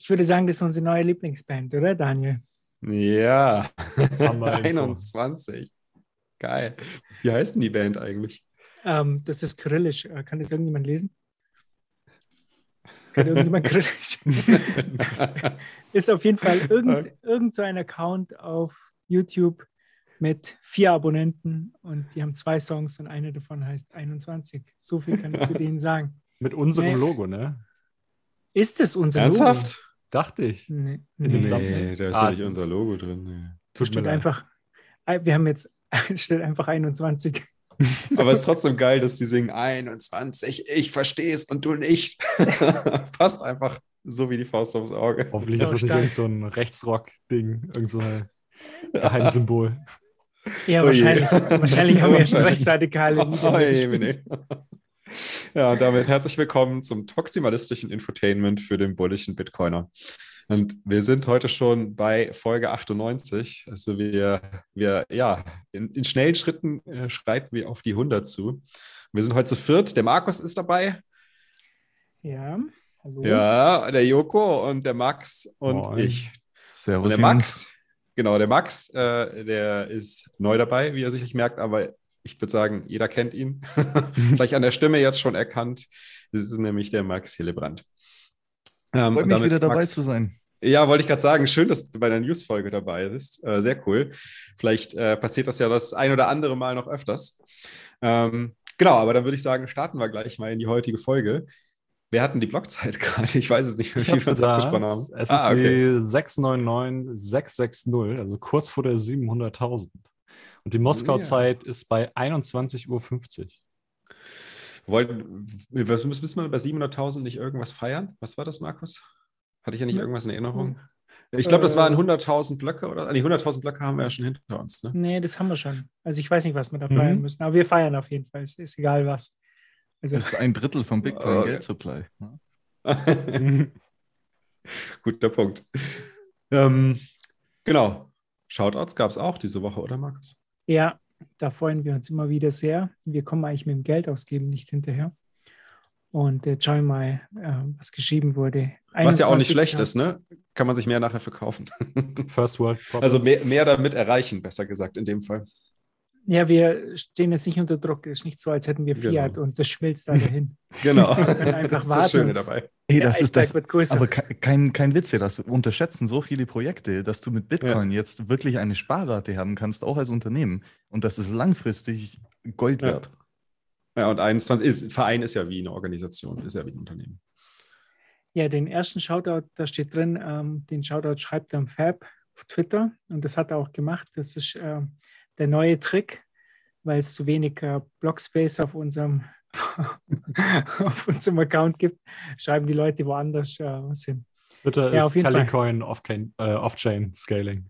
Ich würde sagen, das ist unsere neue Lieblingsband, oder Daniel? Ja, 21. Geil. Wie heißt denn die Band eigentlich? Das ist kyrillisch. Kann das irgendjemand lesen? Kann irgendjemand kyrillisch? Ist auf jeden Fall irgend so ein Account auf YouTube mit 4 Abonnenten und die haben 2 Songs und einer davon heißt 21. So viel kann ich zu denen sagen. Mit unserem Logo, ne? Ist das unser Logo? Ernsthaft? Dachte ich. Nee, da ist ja nicht unser Logo drin. Nee. Steht einfach, wir haben jetzt, steht einfach 21. Aber es ist trotzdem geil, dass die singen 21, ich verstehe es und du nicht. Passt einfach so wie die Faust aufs Auge. Hoffentlich ist das nicht irgend so ein Rechtsrock-Ding, irgend so ein Geheimsymbol. Ja, wahrscheinlich. Wahrscheinlich haben wir jetzt rechtzeitig gehalten. Ja, und damit herzlich willkommen zum toximalistischen Infotainment für den bullischen Bitcoiner. Und wir sind heute schon bei Folge 98. Also in schnellen Schritten schreiten wir auf die 100 zu. Wir sind heute zu 4. Der Markus ist dabei. Ja, hallo. Ja, der Joko und der Max und ich. Servus. Und der Max. Genau, der Max, der ist neu dabei, wie ihr sicherlich merkt, aber ich würde sagen, jeder kennt ihn. Vielleicht an der Stimme jetzt schon erkannt. Das ist nämlich der Max Hillebrand. Freut mich, wieder dabei zu sein. Ja, wollte ich gerade sagen, schön, dass du bei der News-Folge dabei bist. Sehr cool. Vielleicht passiert das ja das ein oder andere Mal noch öfters. Genau, aber dann würde ich sagen, starten wir gleich mal in die heutige Folge. Wir hatten die Blockzeit gerade, ich weiß es nicht, wie viel wir uns abgesprochen haben. Es ist die 699660, also kurz vor der 700.000. Und die Moskau-Zeit ist bei 21:50 Uhr. Müssen wir bei 700.000 nicht irgendwas feiern? Was war das, Markus? Hatte ich ja nicht irgendwas in Erinnerung? Ich glaube, das waren 100.000 Blöcke. Oder? Die 100.000 Blöcke haben wir ja schon hinter uns. Ne? Nee, das haben wir schon. Also ich weiß nicht, was wir da feiern müssen. Aber wir feiern auf jeden Fall. Es ist egal was. Also das ist 1/3 vom Bitcoin Geldsupply. Ne? Guter Punkt. Genau. Shoutouts gab es auch diese Woche, oder Markus? Ja, da freuen wir uns immer wieder sehr. Wir kommen eigentlich mit dem Geld ausgeben nicht hinterher. Und jetzt schauen wir mal, was geschrieben wurde. Was ja auch nicht schlecht ist, ne? Kann man sich mehr nachher verkaufen. First World Problems. Also mehr damit erreichen, besser gesagt, in dem Fall. Ja, wir stehen jetzt nicht unter Druck. Es ist nicht so, als hätten wir Fiat und das schmilzt da dahin. Genau. Das ist das Schöne dabei. Hey, das ist das, aber kein Witz hier, das unterschätzen so viele Projekte, dass du mit Bitcoin jetzt wirklich eine Sparrate haben kannst, auch als Unternehmen. Und das ist langfristig Gold wert. Ja, und Verein ist ja wie eine Organisation, ist ja wie ein Unternehmen. Ja, den ersten Shoutout, da steht drin, den Shoutout schreibt am Fab auf Twitter. Und das hat er auch gemacht. Das ist der neue Trick, weil es zu wenig Blockspace auf unserem Account gibt, schreiben die Leute woanders was hin. Twitter ist Telecoin Off-Chain-Scaling.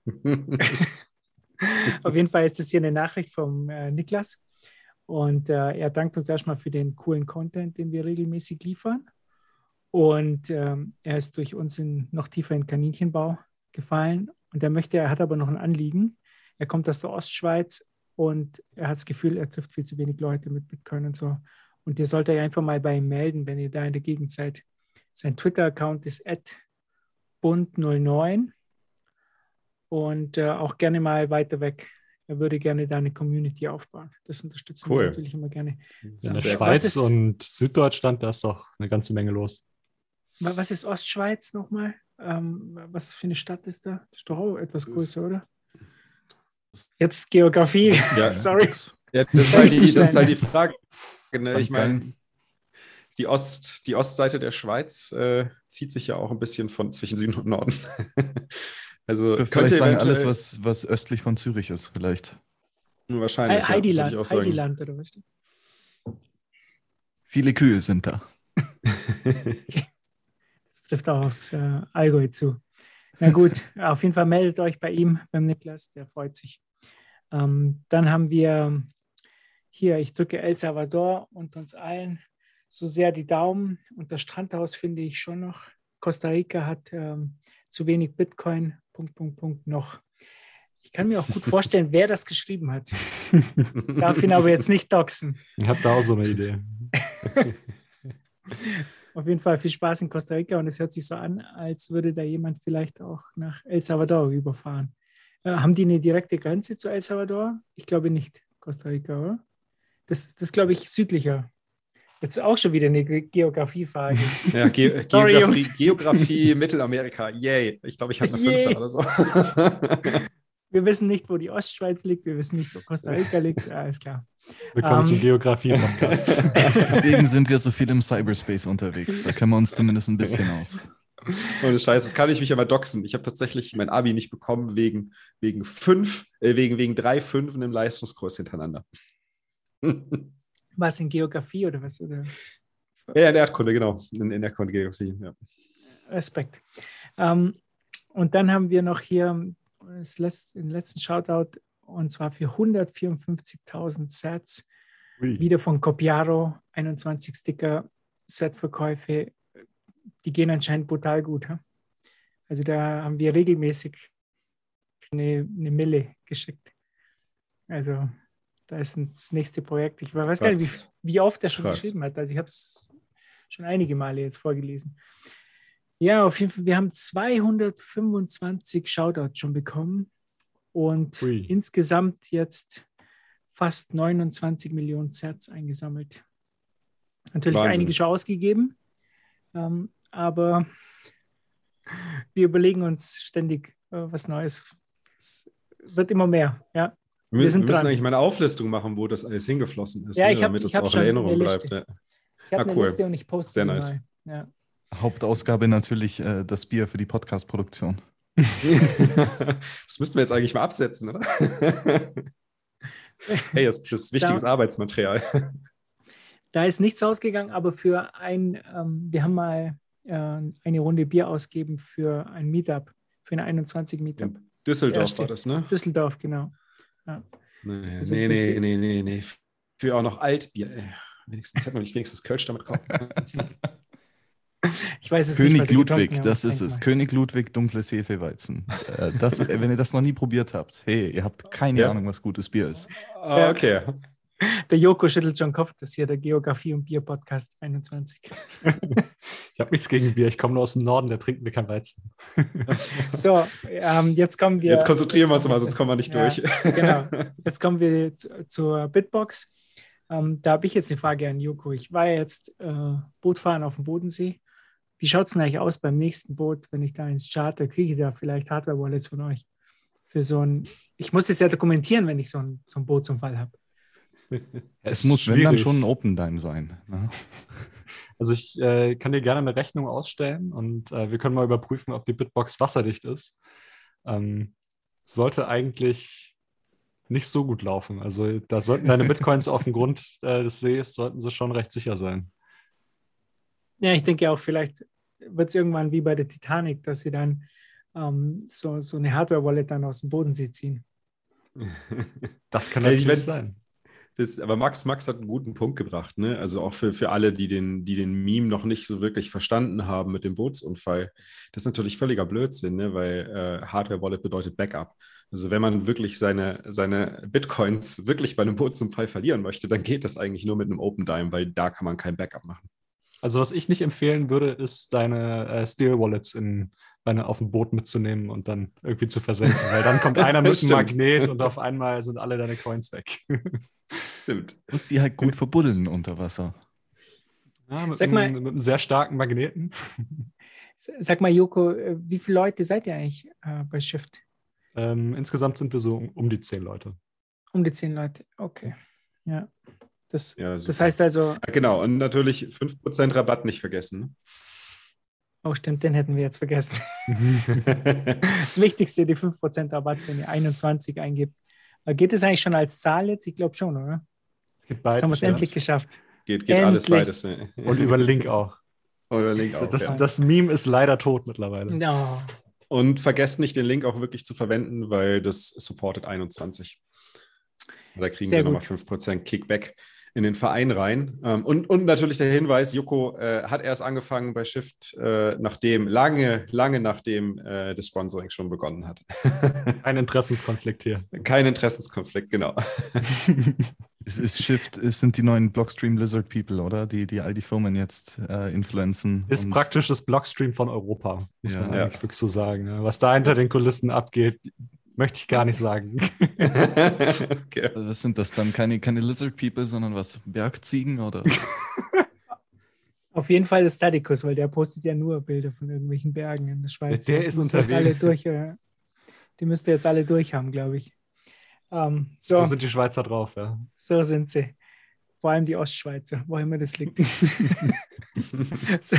Auf jeden Fall ist das hier eine Nachricht vom Niklas und er dankt uns erstmal für den coolen Content, den wir regelmäßig liefern und er ist durch uns noch tiefer in Kaninchenbau gefallen und er hat aber noch ein Anliegen. Er kommt aus der Ostschweiz und er hat das Gefühl, er trifft viel zu wenig Leute mit Bitcoin und so. Und ihr solltet euch einfach mal bei ihm melden, wenn ihr da in der Gegend seid. Sein Twitter-Account ist @bund09 und auch gerne mal weiter weg. Er würde gerne da eine Community aufbauen. Das unterstützen wir natürlich immer gerne. Ja, in der Schweiz und Süddeutschland, da ist doch eine ganze Menge los. Was ist Ostschweiz nochmal? Was für eine Stadt ist da? Das ist doch auch etwas größer, oder? Jetzt Geografie, ja. Sorry. Ja, das ist halt die Frage. Ne? Ich meine, die Ostseite der Schweiz zieht sich ja auch ein bisschen zwischen Süden und Norden. Also vielleicht sagen alles, was östlich von Zürich ist, vielleicht. Nur wahrscheinlich. Heidiland oder was? Viele Kühe sind da. Das trifft auch aufs Allgäu zu. Na gut, auf jeden Fall meldet euch bei ihm, beim Niklas, der freut sich. Dann haben wir hier, ich drücke El Salvador und uns allen so sehr die Daumen und das Strandhaus finde ich schon noch. Costa Rica hat zu wenig Bitcoin, noch. Ich kann mir auch gut vorstellen, wer das geschrieben hat. Darf ihn aber jetzt nicht doxen. Ich habe da auch so eine Idee. Auf jeden Fall viel Spaß in Costa Rica und es hört sich so an, als würde da jemand vielleicht auch nach El Salvador rüberfahren. Haben die eine direkte Grenze zu El Salvador? Ich glaube nicht, Costa Rica, oder? Das glaube ich, südlicher. Jetzt auch schon wieder eine Geografiefrage. Ja, Geografie Mittelamerika, yay. Ich glaube, ich habe eine 5. oder so. Wir wissen nicht, wo die Ostschweiz liegt, wir wissen nicht, wo Costa Rica liegt, alles klar. Willkommen zum Geografie-Podcast. Deswegen sind wir so viel im Cyberspace unterwegs, da kennen wir uns zumindest ein bisschen aus. Ohne Scheiß, das kann ich mich aber doxen. Ich habe tatsächlich mein Abi nicht bekommen wegen 3 Fünfen im Leistungskurs hintereinander. Was in Geografie oder was? Oder? Ja, in Erdkunde, genau. In Erdkunde, Geografie, ja. Respekt. Und dann haben wir noch hier den letzten Shoutout und zwar für 154.000 Sets. Ui. Wieder von Copiaro, 21 Sticker, Setverkäufe. Die gehen anscheinend brutal gut. He? Also da haben wir regelmäßig eine Mille geschickt. Also da ist das nächste Projekt. Ich weiß gar nicht, wie oft er schon geschrieben hat. Also ich habe es schon einige Male jetzt vorgelesen. Ja, auf jeden Fall, wir haben 225 Shoutouts schon bekommen und insgesamt jetzt fast 29 Millionen Sets eingesammelt. Natürlich Wahnsinn. Einige schon ausgegeben, aber wir überlegen uns ständig was Neues. Es wird immer mehr, ja. Wir müssen eigentlich mal eine Auflistung machen, wo das alles hingeflossen ist, ja, damit das auch in Erinnerung bleibt. Ja. Ich habe eine Liste und ich poste sehr nice. Ja. Hauptausgabe natürlich das Bier für die Podcast-Produktion. Das müssten wir jetzt eigentlich mal absetzen, oder? Hey, das ist wichtiges Arbeitsmaterial. Da ist nichts ausgegangen, aber wir haben mal eine Runde Bier ausgegeben für ein Meetup, für eine 21-Meetup. Düsseldorf war das, ne? Düsseldorf, genau. Ja. Nee. Für auch noch Altbier. Ey. Wenigstens hätten wir nicht wenigstens Kölsch damit kaufen können. Ich weiß es König nicht, Ludwig, haben, das ist es. König Ludwig, dunkles Hefeweizen. Wenn ihr das noch nie probiert habt, hey, ihr habt keine Ahnung, was gutes Bier ist. Okay. Der Joko schüttelt schon den Kopf, das ist hier der Geografie- und Bier-Podcast 21. Ich habe nichts gegen Bier, ich komme nur aus dem Norden, da trinken wir kein Weizen. So, jetzt kommen wir... Jetzt konzentrieren wir uns mal, sonst kommen wir nicht durch. Genau, jetzt kommen wir zur Bitbox. Da habe ich jetzt eine Frage an Joko. Ich war ja jetzt Bootfahren auf dem Bodensee. Wie schaut es denn eigentlich aus beim nächsten Boot, wenn ich da ins Charter kriege, da vielleicht Hardware-Wallets von euch? Für so ein... Ich muss das ja dokumentieren, wenn ich so ein Bootsunfall habe. Es muss, schwierig. Wenn dann schon ein Open-Dime sein. Ne? Also ich kann dir gerne eine Rechnung ausstellen und wir können mal überprüfen, ob die Bitbox wasserdicht ist. Sollte eigentlich nicht so gut laufen. Also da sollten deine Bitcoins auf dem Grund des Sees, sollten sie schon recht sicher sein. Ja, ich denke auch, vielleicht wird es irgendwann wie bei der Titanic, dass sie dann so eine Hardware-Wallet dann aus dem Bodensee ziehen. Das kann natürlich sein. Aber Max hat einen guten Punkt gebracht, ne? Also auch für alle, die den Meme noch nicht so wirklich verstanden haben mit dem Bootsunfall. Das ist natürlich völliger Blödsinn, ne? Weil Hardware-Wallet bedeutet Backup. Also wenn man wirklich seine Bitcoins wirklich bei einem Bootsunfall verlieren möchte, dann geht das eigentlich nur mit einem OpenDime, weil da kann man kein Backup machen. Also was ich nicht empfehlen würde, ist deine Steel-Wallets auf dem Boot mitzunehmen und dann irgendwie zu versenken, weil dann kommt einer mit einem Magnet und auf einmal sind alle deine Coins weg. Stimmt. Du musst die halt gut verbuddeln unter Wasser. Ja, mit einem sehr starken Magneten. Sag mal, Joko, wie viele Leute seid ihr eigentlich bei Shift? Insgesamt sind wir so um die 10 Leute. Um die 10 Leute, okay. Ja. Das heißt also... Ja, genau, und natürlich 5% Rabatt nicht vergessen. Oh, stimmt, den hätten wir jetzt vergessen. Das Wichtigste, die 5% Rabatt, wenn ihr 21 eingibt. Geht es eigentlich schon als Zahl jetzt? Ich glaube schon, oder? Es geht beides. Jetzt haben wir es endlich geschafft. Geht endlich. Alles beides. Ne? Und über Link auch. Das Meme ist leider tot mittlerweile. No. Und vergesst nicht, den Link auch wirklich zu verwenden, weil das supportet 21. Da kriegen wir nochmal 5% Kickback in den Verein rein. Und natürlich der Hinweis, Joko hat erst angefangen bei Shift, lange nachdem das Sponsoring schon begonnen hat. Kein Interessenskonflikt hier. Kein Interessenskonflikt, genau. Shift sind die neuen Blockstream Lizard People, oder? Die all die Firmen jetzt influenzen. Ist praktisch das Blockstream von Europa, muss man eigentlich wirklich so sagen. Was da hinter den Kulissen abgeht, möchte ich gar nicht sagen. Okay. Was sind das dann? Keine Lizard People, sondern was? Bergziegen, oder? Auf jeden Fall ist Staticus, weil der postet ja nur Bilder von irgendwelchen Bergen in der Schweiz. Der ist unterwegs. Alle durch, die müsst ihr jetzt alle durch haben, glaube ich. So sind die Schweizer drauf, ja. So sind sie. Vor allem die Ostschweizer, wo immer das liegt. So,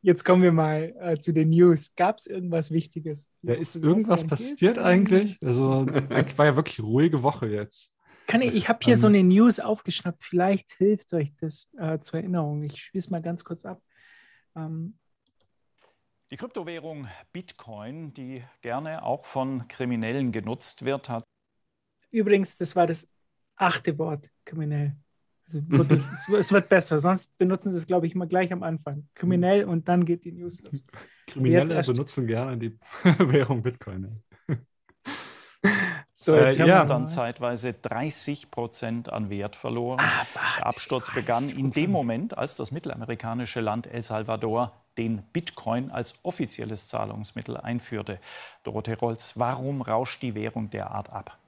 jetzt kommen wir mal zu den News. Gab es irgendwas Wichtiges? Ja, ist irgendwas passiert eigentlich? Also war ja wirklich ruhige Woche jetzt. Ich habe hier so eine News aufgeschnappt. Vielleicht hilft euch das zur Erinnerung. Ich spiele es mal ganz kurz ab. Die Kryptowährung Bitcoin, die gerne auch von Kriminellen genutzt wird, hat... Übrigens, das war das 8. Wort, kriminell. Also wirklich, es wird besser. Sonst benutzen sie es, glaube ich, immer gleich am Anfang. Kriminell und dann geht die News los. Kriminelle benutzen gerne die Währung Bitcoin. So, jetzt haben es dann zeitweise 30% an Wert verloren. Der Absturz begann in dem Moment, als das mittelamerikanische Land El Salvador den Bitcoin als offizielles Zahlungsmittel einführte. Dorothee Rolz, warum rauscht die Währung derart ab?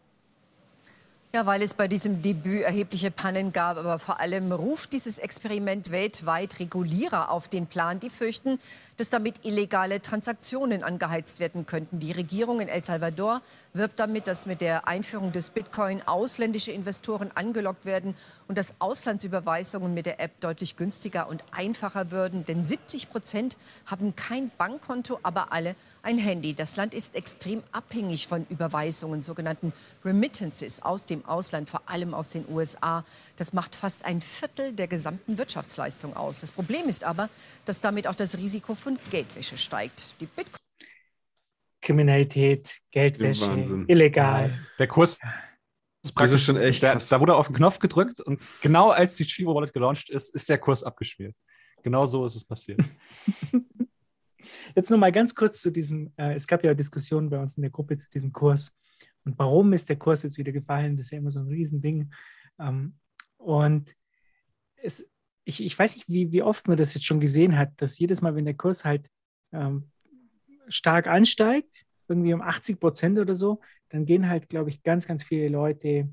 Ja, weil es bei diesem Debüt erhebliche Pannen gab, aber vor allem ruft dieses Experiment weltweit Regulierer auf den Plan. Die fürchten, dass damit illegale Transaktionen angeheizt werden könnten. Die Regierung in El Salvador wirbt damit, dass mit der Einführung des Bitcoin ausländische Investoren angelockt werden und dass Auslandsüberweisungen mit der App deutlich günstiger und einfacher würden. Denn 70% haben kein Bankkonto, aber alle ein Handy. Das Land ist extrem abhängig von Überweisungen, sogenannten Remittances aus dem Ausland, vor allem aus den USA. Das macht fast 1/4 der gesamten Wirtschaftsleistung aus. Das Problem ist aber, dass damit auch das Risiko von Geldwäsche steigt. Die Bitcoin-Kriminalität, Geldwäsche, illegal. Der Kurs ist praktisch, das ist schon echt krass. Da wurde auf den Knopf gedrückt und genau als die Chivo Wallet gelauncht ist, ist der Kurs abgeschmiert. Genau so ist es passiert. Jetzt noch mal ganz kurz zu diesem, es gab ja Diskussionen bei uns in der Gruppe zu diesem Kurs und warum ist der Kurs jetzt wieder gefallen, das ist ja immer so ein Riesending und ich weiß nicht, wie oft man das jetzt schon gesehen hat, dass jedes Mal, wenn der Kurs halt stark ansteigt, irgendwie um 80% oder so, dann gehen halt, glaube ich, ganz, ganz viele Leute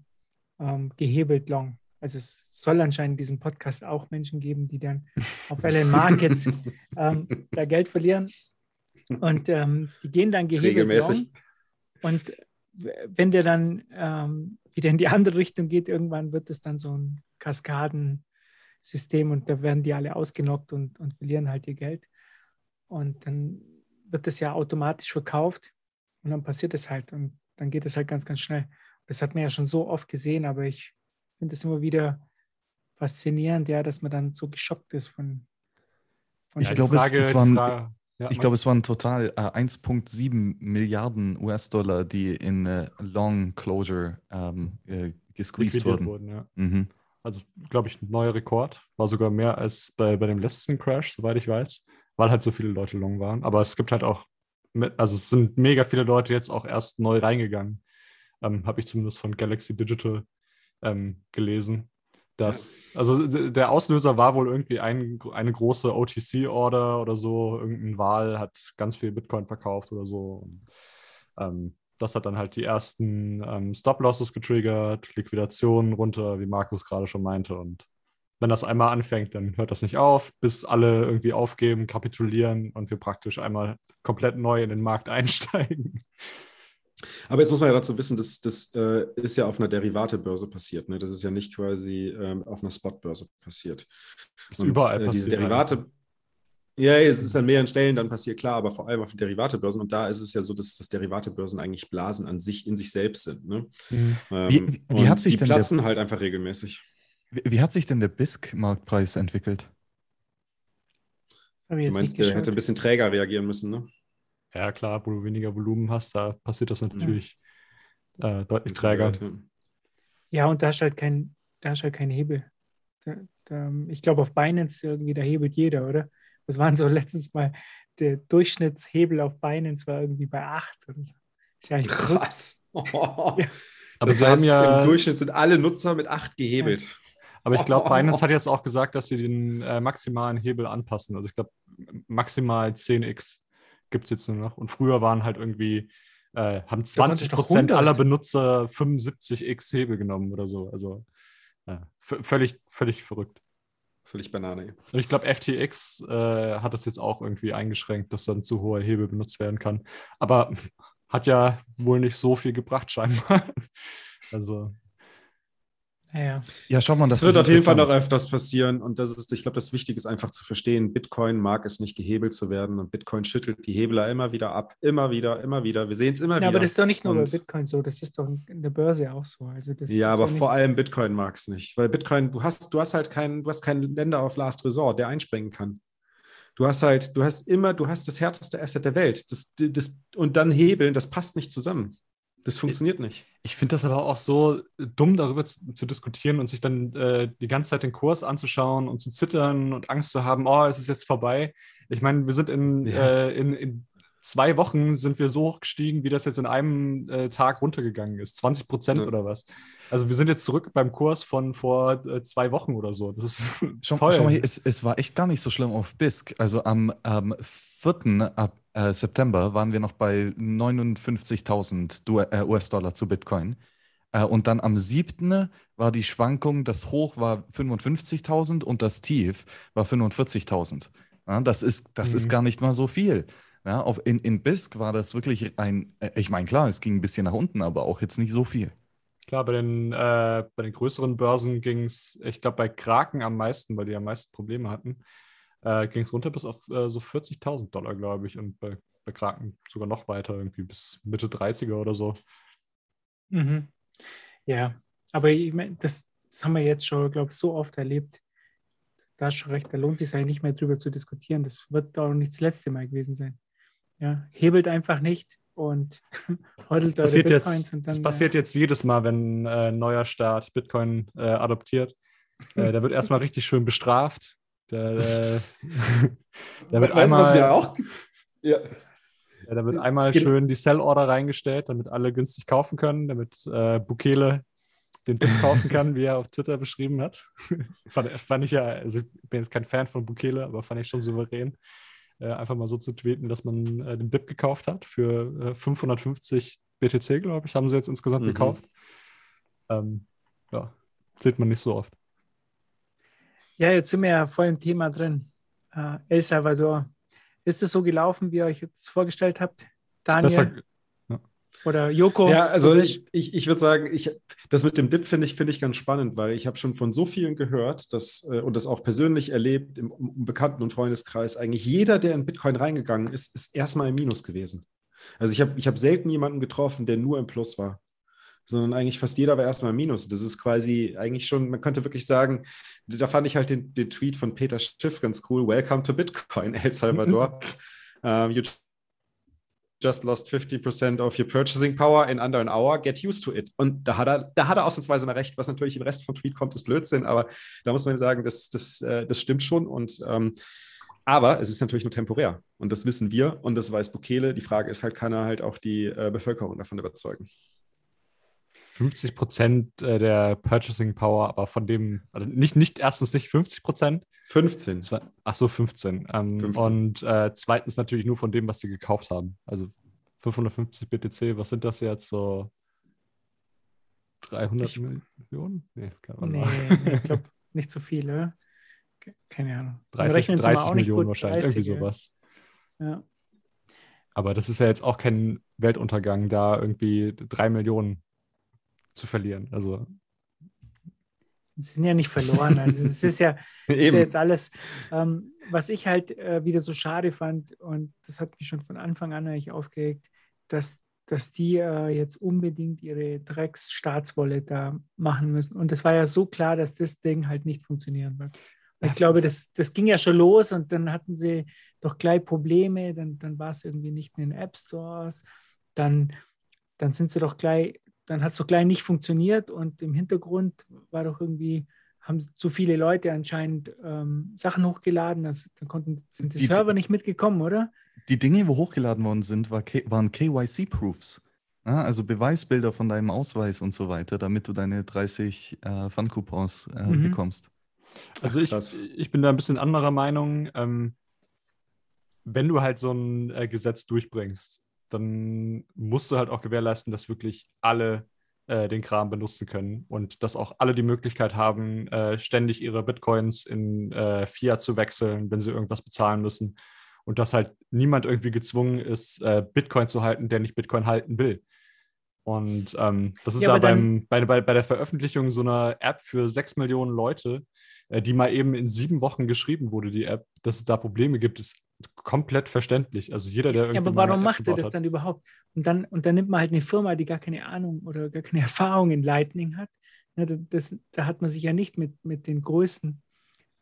gehebelt long. Also es soll anscheinend in diesem Podcast auch Menschen geben, die dann auf LN Markets da Geld verlieren. Und die gehen dann gehebelt long. Und wenn der dann wieder in die andere Richtung geht, irgendwann wird es dann so ein Kaskadensystem und da werden die alle ausgenockt und verlieren halt ihr Geld. Und dann wird das ja automatisch verkauft und dann passiert es halt. Und dann geht es halt ganz, ganz schnell. Das hat man ja schon so oft gesehen, aber ich finde es immer wieder faszinierend, ja, dass man dann so geschockt ist von ich glaube, es waren total 1,7 Milliarden US-Dollar, die in Long Closure gesqueezed wurden. Ja. Mhm. Also, glaube ich, ein neuer Rekord. War sogar mehr als bei dem letzten Crash, soweit ich weiß, weil halt so viele Leute long waren. Aber es gibt halt auch, es sind mega viele Leute jetzt auch erst neu reingegangen. Habe ich zumindest von Galaxy Digital gelesen, dass der Auslöser war wohl irgendwie eine große OTC-Order oder so, irgendein Wal hat ganz viel Bitcoin verkauft oder so. Und, das hat dann halt die ersten Stop-Losses getriggert, Liquidationen runter, wie Markus gerade schon meinte. Und wenn das einmal anfängt, dann hört das nicht auf, bis alle irgendwie aufgeben, kapitulieren und wir praktisch einmal komplett neu in den Markt einsteigen. Aber jetzt muss man ja dazu wissen, das ist ja auf einer Derivate-Börse passiert. Ne? Das ist ja nicht quasi auf einer Spot-Börse passiert. Das ist überall passiert. Diese Derivate, ja, es ist an mehreren Stellen dann passiert, klar, aber vor allem auf den Derivate-Börsen. Und da ist es ja so, dass Derivate-Börsen eigentlich Blasen an sich, in sich selbst sind. Ne? Mhm. Wie hat sich die denn platzen halt einfach regelmäßig. Wie hat sich denn der BISC-Marktpreis entwickelt? Du meinst, der hätte ein bisschen träger reagieren müssen, ne? Ja, klar, wo du weniger Volumen hast, da passiert das natürlich deutlich träger. Ja, und da hast du halt keinen Hebel. Ich glaube, auf Binance irgendwie, da hebelt jeder, oder? Das waren so letztens mal, der Durchschnittshebel auf Binance war irgendwie bei 8. Oder so. Ist ja eigentlich krass. Ja. Aber das heißt, im Durchschnitt sind alle Nutzer mit 8 gehebelt. Ja. Aber ich glaube, Binance hat jetzt auch gesagt, dass sie den maximalen Hebel anpassen. Also ich glaube, maximal 10x gibt es jetzt nur noch. Und früher waren halt irgendwie, haben 20% aller Benutzer 75x Hebel genommen oder so. Also völlig verrückt. Völlig Banane. Und ich glaube, FTX hat das jetzt auch irgendwie eingeschränkt, dass dann zu hoher Hebel benutzt werden kann. Aber hat ja wohl nicht so viel gebracht scheinbar. Also... Ja, schau mal, das wird auf jeden Fall noch öfters passieren und das ist, ich glaube, das Wichtige ist einfach zu verstehen, Bitcoin mag es nicht gehebelt zu werden und Bitcoin schüttelt die Hebler immer wieder ab, immer wieder, wir sehen es immer wieder. Ja, aber das ist doch nicht nur bei Bitcoin so, das ist doch in der Börse auch so. Also das ja, aber vor allem Bitcoin mag es nicht, weil Bitcoin, du hast halt keinen Länder auf Last Resort, der einspringen kann. Du hast das härteste Asset der Welt und dann hebeln, das passt nicht zusammen. Das funktioniert nicht. Ich finde das aber auch so dumm, darüber zu diskutieren und sich dann die ganze Zeit den Kurs anzuschauen und zu zittern und Angst zu haben, oh, es ist jetzt vorbei. Ich meine, wir sind in 2 Wochen sind wir so hoch gestiegen, wie das jetzt in einem Tag runtergegangen ist. 20% ja. Oder was. Also wir sind jetzt zurück beim Kurs von vor 2 Wochen oder so. Das ist toll. Schau mal hier, es war echt gar nicht so schlimm auf BISC. Also am 4. September waren wir noch bei 59.000 US-Dollar zu Bitcoin. Und dann am 7. war die Schwankung, das Hoch war 55.000 und das Tief war 45.000. Ja, das ist gar nicht mal so viel. Ja, in BISC war das wirklich ich meine, klar, es ging ein bisschen nach unten, aber auch jetzt nicht so viel. Klar, bei den größeren Börsen ging es, ich glaube, bei Kraken am meisten, weil die am meisten Probleme hatten. Ging es runter bis auf so $40.000, glaube ich. Und bei Kraken sogar noch weiter, irgendwie bis Mitte 30er oder so. Mhm. Ja, aber ich mein, das haben wir jetzt schon, glaube ich, so oft erlebt. Da hast du schon recht, da lohnt es sich nicht mehr drüber zu diskutieren. Das wird auch nicht das letzte Mal gewesen sein. Ja, hebelt einfach nicht und hodelt eure Bitcoins. Das passiert jetzt jedes Mal, wenn ein neuer Staat Bitcoin adoptiert. Da wird erstmal richtig schön bestraft. Da wird einmal schön die Sell-Order reingestellt, damit alle günstig kaufen können, damit Bukele den Dip kaufen kann, wie er auf Twitter beschrieben hat. fand ich ja, also ich bin jetzt kein Fan von Bukele, aber fand ich schon souverän, einfach mal so zu tweeten, dass man den Dip gekauft hat für 550 BTC, glaube ich, haben sie jetzt insgesamt gekauft. Ja, sieht man nicht so oft. Ja, jetzt sind wir ja voll im Thema drin. El Salvador. Ist es so gelaufen, wie ihr euch das vorgestellt habt? Daniel? Ja. Oder Joko? Ja, also ich würde sagen, das mit dem Dip finde ich ganz spannend, weil ich habe schon von so vielen gehört, dass und das auch persönlich erlebt im Bekannten- und Freundeskreis, eigentlich jeder, der in Bitcoin reingegangen ist, ist erstmal im Minus gewesen. Also ich hab selten jemanden getroffen, der nur im Plus war, sondern eigentlich fast jeder war erstmal im Minus. Das ist quasi eigentlich schon, man könnte wirklich sagen, da fand ich halt den Tweet von Peter Schiff ganz cool, Welcome to Bitcoin, El Salvador. You just lost 50% of your purchasing power in under an hour, get used to it. Und da hat er ausnahmsweise mal recht, was natürlich im Rest vom Tweet kommt, ist Blödsinn, aber da muss man sagen, das stimmt schon und aber es ist natürlich nur temporär und das wissen wir und das weiß Bukele. Die Frage ist halt, kann er halt auch die Bevölkerung davon überzeugen? 50% der Purchasing Power, aber von dem, also nicht 50%. 15. Ach so, 15. 15. Und zweitens natürlich nur von dem, was sie gekauft haben. Also 550 BTC, was sind das jetzt so? 300 Millionen? Nee, keine Ahnung. Nee, ich glaube nicht so viel, oder? Keine Ahnung. 30 Millionen wahrscheinlich, 30, irgendwie sowas. Ja. Aber das ist ja jetzt auch kein Weltuntergang, da irgendwie 3 Millionen zu verlieren. Also sie sind ja nicht verloren. Also es ist ja, jetzt alles. Was ich halt wieder so schade fand, und das hat mich schon von Anfang an eigentlich aufgeregt, dass die jetzt unbedingt ihre Drecks-Staatswolle da machen müssen. Und das war ja so klar, dass das Ding halt nicht funktionieren wird. Und ich glaube, das ging ja schon los und dann hatten sie doch gleich Probleme, dann war es irgendwie nicht in den App-Stores, dann sind sie doch gleich... Dann hat es doch gleich nicht funktioniert und im Hintergrund war doch irgendwie, haben zu viele Leute anscheinend Sachen hochgeladen, also, sind die Server nicht mitgekommen, oder? Die Dinge, wo hochgeladen worden sind, waren KYC-Proofs. Also Beweisbilder von deinem Ausweis und so weiter, damit du deine 30 Pfandcoupons bekommst. Also ich bin da ein bisschen anderer Meinung. Wenn du halt so ein Gesetz durchbringst, dann musst du halt auch gewährleisten, dass wirklich alle den Kram benutzen können und dass auch alle die Möglichkeit haben, ständig ihre Bitcoins in Fiat zu wechseln, wenn sie irgendwas bezahlen müssen. Und dass halt niemand irgendwie gezwungen ist, Bitcoin zu halten, der nicht Bitcoin halten will. Und das ist ja, da bei der Veröffentlichung so einer App für 6 Millionen Leute, die mal eben in 7 Wochen geschrieben wurde, die App, dass es da Probleme gibt, ist komplett verständlich. Also jeder, der irgendwie. Ja, aber warum macht er das dann überhaupt? Und dann nimmt man halt eine Firma, die gar keine Ahnung oder gar keine Erfahrung in Lightning hat. Da hat man sich ja nicht mit den Größen.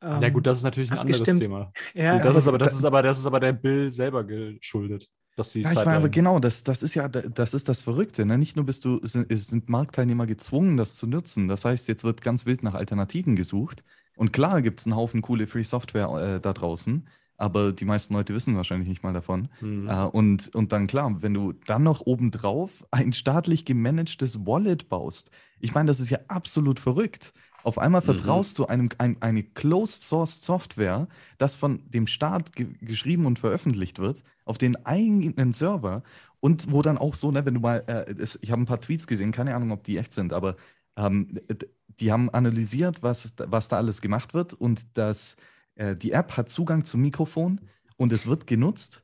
Ja gut, das ist natürlich ein anderes Thema. Ja, das ist aber der Bill selber geschuldet. Dass die Zeit aber genau, das ist das Verrückte. Ne? Nicht nur sind Marktteilnehmer gezwungen, das zu nutzen. Das heißt, jetzt wird ganz wild nach Alternativen gesucht. Und klar gibt es einen Haufen coole Free-Software da draußen, aber die meisten Leute wissen wahrscheinlich nicht mal davon. Mhm. Und dann klar, wenn du dann noch obendrauf ein staatlich gemanagtes Wallet baust. Ich meine, das ist ja absolut verrückt. Auf einmal vertraust du eine Closed-Source-Software, das von dem Staat geschrieben und veröffentlicht wird, auf den eigenen Server und wo dann auch so, ne, wenn du mal, ich habe ein paar Tweets gesehen, keine Ahnung, ob die echt sind, aber die haben analysiert, was da alles gemacht wird und dass die App hat Zugang zum Mikrofon und es wird genutzt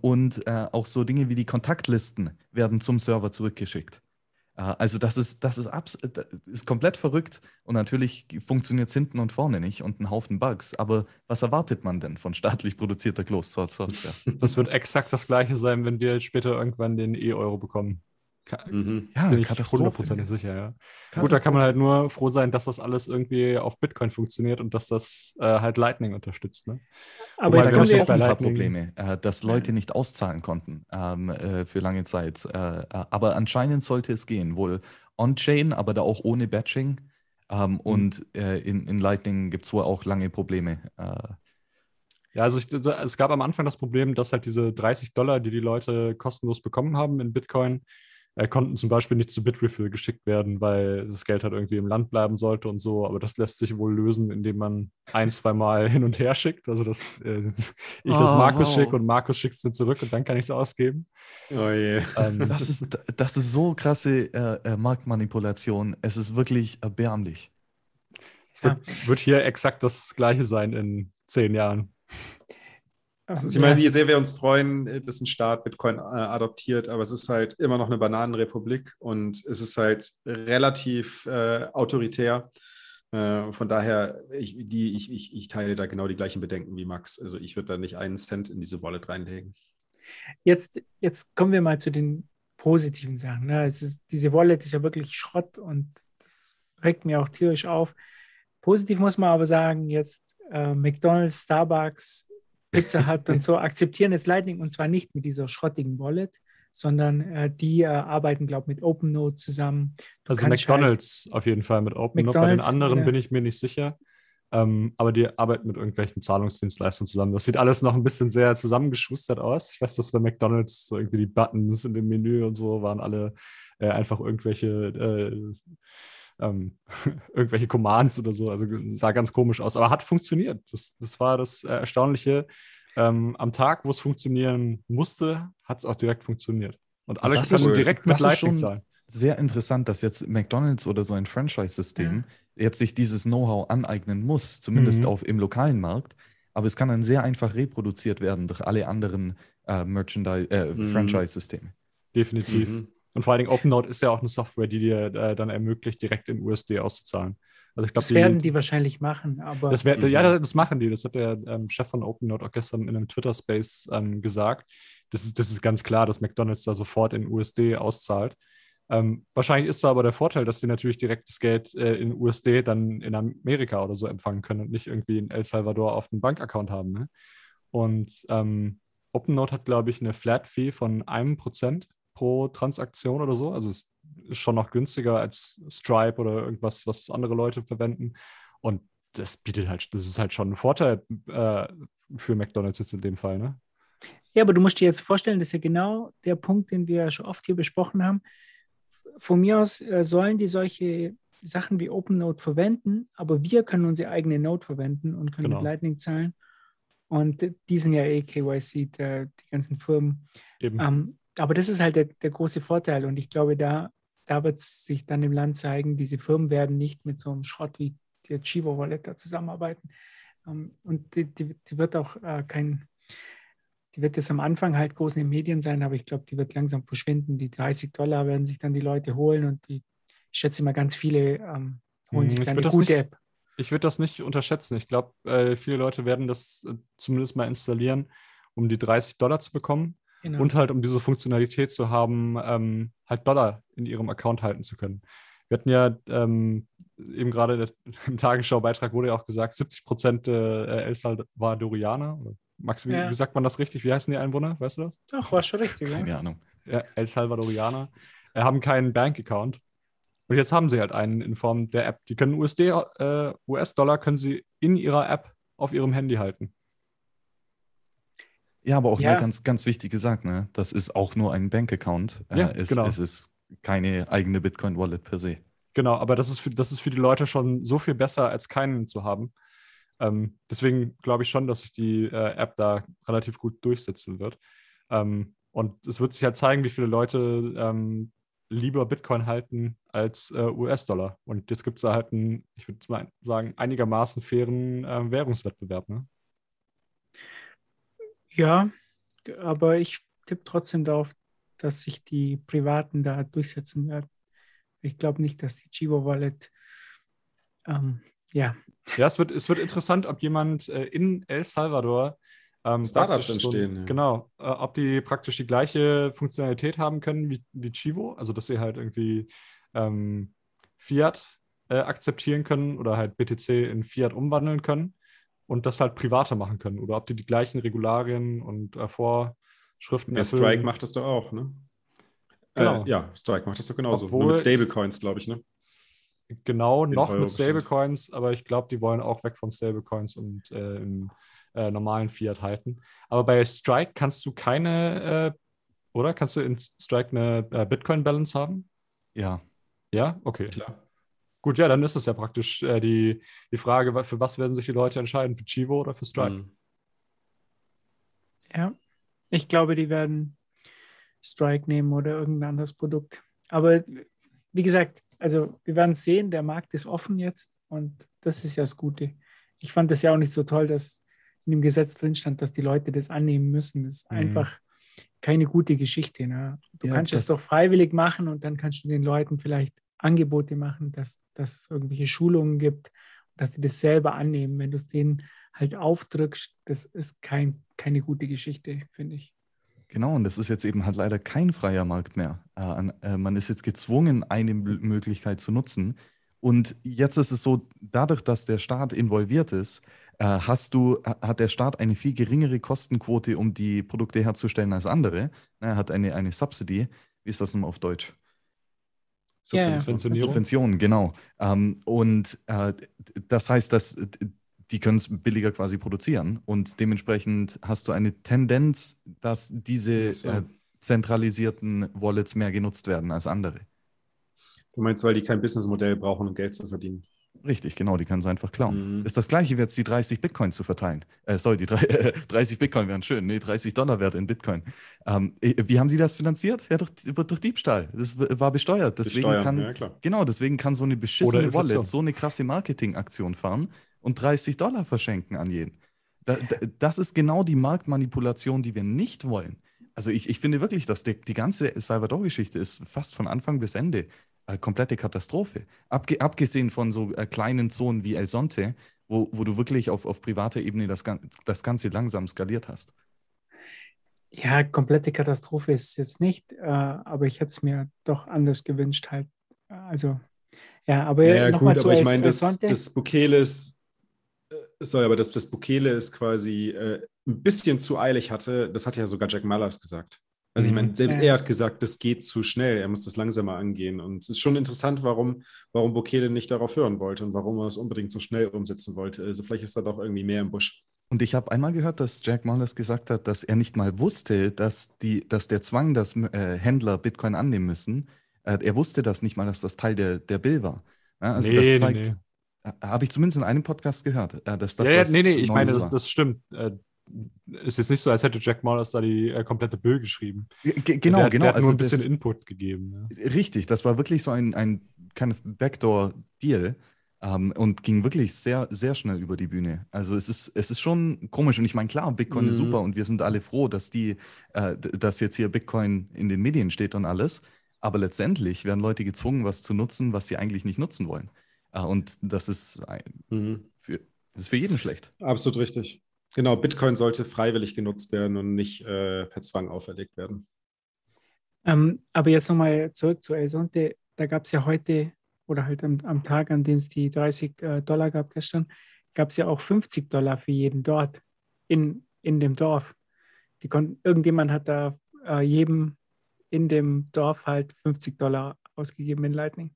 und auch so Dinge wie die Kontaktlisten werden zum Server zurückgeschickt. Also das ist komplett verrückt und natürlich funktioniert es hinten und vorne nicht und ein Haufen Bugs. Aber was erwartet man denn von staatlich produzierter Closed-Source-Software? Das wird exakt das Gleiche sein, wenn wir später irgendwann den E-Euro bekommen. Ja, bin ich 100% sicher. Ja. Gut, da kann man halt nur froh sein, dass das alles irgendwie auf Bitcoin funktioniert und dass das halt Lightning unterstützt. Ne? Aber es gab auch ein paar Probleme, dass Leute nicht auszahlen konnten für lange Zeit. Aber anscheinend sollte es gehen, wohl on-chain, aber da auch ohne Batching. In Lightning gibt es wohl auch lange Probleme. Ja, also es gab am Anfang das Problem, dass halt diese $30, die Leute kostenlos bekommen haben in Bitcoin, konnten zum Beispiel nicht zu Bitrefill geschickt werden, weil das Geld halt irgendwie im Land bleiben sollte und so. Aber das lässt sich wohl lösen, indem man 1-2 Mal hin und her schickt. Also dass ich das Markus schicke und Markus schickt es mir zurück und dann kann ich es ausgeben. Oh je. Das ist so krasse Marktmanipulation. Es ist wirklich erbärmlich. Es wird hier exakt das Gleiche sein in 10 Jahren. Also, ich meine, jetzt sehen wir uns freuen, dass ein Staat Bitcoin adoptiert, aber es ist halt immer noch eine Bananenrepublik und es ist halt relativ autoritär. Von daher, ich teile da genau die gleichen Bedenken wie Max. Also ich würde da nicht einen Cent in diese Wallet reinlegen. Jetzt kommen wir mal zu den positiven Sachen. Ne? Diese Wallet ist ja wirklich Schrott und das regt mir auch tierisch auf. Positiv muss man aber sagen, jetzt McDonald's, Starbucks, Pizza Hut und so akzeptieren jetzt Lightning und zwar nicht mit dieser schrottigen Wallet, sondern die arbeiten, glaube ich, mit OpenNode zusammen. Also McDonald's halt auf jeden Fall mit OpenNode. Bei den anderen bin ich mir nicht sicher. Aber die arbeiten mit irgendwelchen Zahlungsdienstleistern zusammen. Das sieht alles noch ein bisschen sehr zusammengeschustert aus. Ich weiß, dass bei McDonald's so irgendwie die Buttons in dem Menü und so waren alle einfach irgendwelche irgendwelche Commands oder so, also sah ganz komisch aus, aber hat funktioniert. Das war das Erstaunliche. Am Tag, wo es funktionieren musste, hat es auch direkt funktioniert. Und alle können direkt mit Lightning zahlen. Sehr interessant, dass jetzt McDonald's oder so ein Franchise-System jetzt sich dieses Know-how aneignen muss, zumindest im lokalen Markt, aber es kann dann sehr einfach reproduziert werden durch alle anderen Franchise-Systeme. Definitiv. Und vor allen Dingen OpenNode ist ja auch eine Software, die dir dann ermöglicht, direkt in USD auszuzahlen. Also ich glaub, das werden die wahrscheinlich machen. Aber das machen die. Das hat der Chef von OpenNode auch gestern in einem Twitter-Space gesagt. Das ist ganz klar, dass McDonald's da sofort in USD auszahlt. Wahrscheinlich ist da aber der Vorteil, dass sie natürlich direkt das Geld in USD dann in Amerika oder so empfangen können und nicht irgendwie in El Salvador auf dem Bankaccount haben. Ne? Und OpenNode hat, glaube ich, eine Flat-Fee von 1% pro Transaktion oder so. Also es ist schon noch günstiger als Stripe oder irgendwas, was andere Leute verwenden. Und das ist halt schon ein Vorteil für McDonald's jetzt in dem Fall, ne? Ja, aber du musst dir jetzt vorstellen, das ist ja genau der Punkt, den wir schon oft hier besprochen haben. Von mir aus sollen die solche Sachen wie OpenNode verwenden, aber wir können unsere eigene Node verwenden und können mit Lightning zahlen. Und die sind ja KYC, die ganzen Firmen. Aber das ist halt der große Vorteil. Und ich glaube, da wird es sich dann im Land zeigen, diese Firmen werden nicht mit so einem Schrott wie der Chivo Wallet da zusammenarbeiten. Und die wird auch die wird jetzt am Anfang halt groß in den Medien sein, aber ich glaube, die wird langsam verschwinden. Die $30 werden sich dann die Leute holen und ich schätze mal, ganz viele holen sich dann eine gute App. Ich würde das nicht unterschätzen. Ich glaube, viele Leute werden das zumindest mal installieren, um die $30 zu bekommen. Genau. Und halt, um diese Funktionalität zu haben, halt Dollar in ihrem Account halten zu können. Wir hatten ja eben gerade im Tagesschau-Beitrag wurde ja auch gesagt, 70% El Salvadorianer. Max, wie sagt man das richtig? Wie heißen die Einwohner? Weißt du das? Doch, war schon richtig. Keine Ahnung. Ja, El Salvadorianer haben keinen Bank-Account. Und jetzt haben sie halt einen in Form der App. Die können US-Dollar können sie in ihrer App auf ihrem Handy halten. Ja, aber auch ganz, ganz wichtig gesagt, ne? Das ist auch nur ein Bank-Account. Ja, genau. Es ist keine eigene Bitcoin-Wallet per se. Genau, aber das ist für die Leute schon so viel besser, als keinen zu haben. Deswegen glaube ich schon, dass sich die App da relativ gut durchsetzen wird. Und es wird sich halt zeigen, wie viele Leute lieber Bitcoin halten als US-Dollar. Und jetzt gibt es da halt einen, ich würde mal sagen, einigermaßen fairen Währungswettbewerb, ne? Ja, aber ich tippe trotzdem darauf, dass sich die Privaten da durchsetzen werden. Ich glaube nicht, dass die Chivo Wallet, Ja, es wird interessant, ob jemand in El Salvador Startups entstehen. Genau, ob die praktisch die gleiche Funktionalität haben können wie Chivo, also dass sie halt irgendwie Fiat akzeptieren können oder halt BTC in Fiat umwandeln können. Und das halt privater machen können. Oder ob die gleichen Regularien und Vorschriften erfüllen. Strike macht das doch auch, ne? Genau. Strike macht das doch genauso. Obwohl, nur mit Stablecoins, glaube ich, ne? Genau, noch mit Stablecoins. Aber ich glaube, die wollen auch weg von Stablecoins und im normalen Fiat halten. Aber bei Strike kannst du keine, oder? Kannst du in Strike eine Bitcoin-Balance haben? Ja. Ja? Okay. Klar. Gut, ja, dann ist es ja praktisch die Frage, für was werden sich die Leute entscheiden? Für Chivo oder für Strike? Ja, ich glaube, die werden Strike nehmen oder irgendein anderes Produkt. Aber wie gesagt, also wir werden sehen, der Markt ist offen jetzt und das ist ja das Gute. Ich fand das ja auch nicht so toll, dass in dem Gesetz drin stand, dass die Leute das annehmen müssen. Das ist einfach keine gute Geschichte. Ne? Du kannst es doch freiwillig machen und dann kannst du den Leuten vielleicht Angebote machen, dass es irgendwelche Schulungen gibt, dass sie das selber annehmen. Wenn du es denen halt aufdrückst, das ist keine gute Geschichte, finde ich. Genau, und das ist jetzt eben halt leider kein freier Markt mehr. Man ist jetzt gezwungen, eine Möglichkeit zu nutzen. Und jetzt ist es so, dadurch, dass der Staat involviert ist, hat der Staat eine viel geringere Kostenquote, um die Produkte herzustellen als andere. Er hat eine Subsidy. Wie ist das nun auf Deutsch? Subventionen, genau. Das heißt, dass die können es billiger quasi produzieren und dementsprechend hast du eine Tendenz, dass diese zentralisierten Wallets mehr genutzt werden als andere. Du meinst, weil die kein Businessmodell brauchen, um Geld zu verdienen? Richtig, genau, die können es einfach klauen. Ist das gleiche wie jetzt die 30 Bitcoin zu verteilen. 30 Bitcoin wären schön, nee, $30 wert in Bitcoin. Wie haben die das finanziert? Ja, durch Diebstahl. Das war besteuert. Deswegen kann so eine beschissene Wallet so eine krasse Marketingaktion fahren und $30 verschenken an jeden. Das ist genau die Marktmanipulation, die wir nicht wollen. Also ich finde wirklich, dass die ganze El Salvador-Geschichte ist fast von Anfang bis Ende komplette Katastrophe. Abgesehen von so kleinen Zonen wie El Sonte, wo du wirklich auf privater Ebene das Ganze langsam skaliert hast. Ja, komplette Katastrophe ist es jetzt nicht, aber ich hätte es mir doch anders gewünscht halt. Also, ja, aber ja, nochmal zu El Sonte. Ja gut, aber ich meine, das Bukele ist, quasi ein bisschen zu eilig hatte, das hat ja sogar Jack Mallers gesagt. Also ich meine, selbst er hat gesagt, das geht zu schnell, er muss das langsamer angehen. Und es ist schon interessant, warum Bukele nicht darauf hören wollte und warum er es unbedingt so schnell umsetzen wollte. Also vielleicht ist da doch irgendwie mehr im Busch. Und ich habe einmal gehört, dass Jack Mallers gesagt hat, dass er nicht mal wusste, dass der Zwang, dass Händler Bitcoin annehmen müssen, er wusste das nicht mal, dass das Teil der Bill war. Ja, also das zeigt, habe ich zumindest in einem Podcast gehört, dass das ich meine, das stimmt. Ist jetzt nicht so, als hätte Jack Mallers da die komplette Bill geschrieben. Genau. Der hat nur ein bisschen Input gegeben. Ja. Richtig, das war wirklich so ein kind of Backdoor-Deal und ging wirklich sehr, sehr schnell über die Bühne. Also es ist schon komisch und ich meine, klar, Bitcoin ist super und wir sind alle froh, dass jetzt hier Bitcoin in den Medien steht und alles, aber letztendlich werden Leute gezwungen, was zu nutzen, was sie eigentlich nicht nutzen wollen. Und das ist für jeden schlecht. Absolut richtig. Genau, Bitcoin sollte freiwillig genutzt werden und nicht per Zwang auferlegt werden. Aber jetzt nochmal zurück zu El Sonte. Da gab es ja heute oder halt am Tag, an dem es die $30 gab gestern, gab es ja auch $50 für jeden dort in dem Dorf. Irgendjemand hat da jedem in dem Dorf halt $50 ausgegeben in Lightning.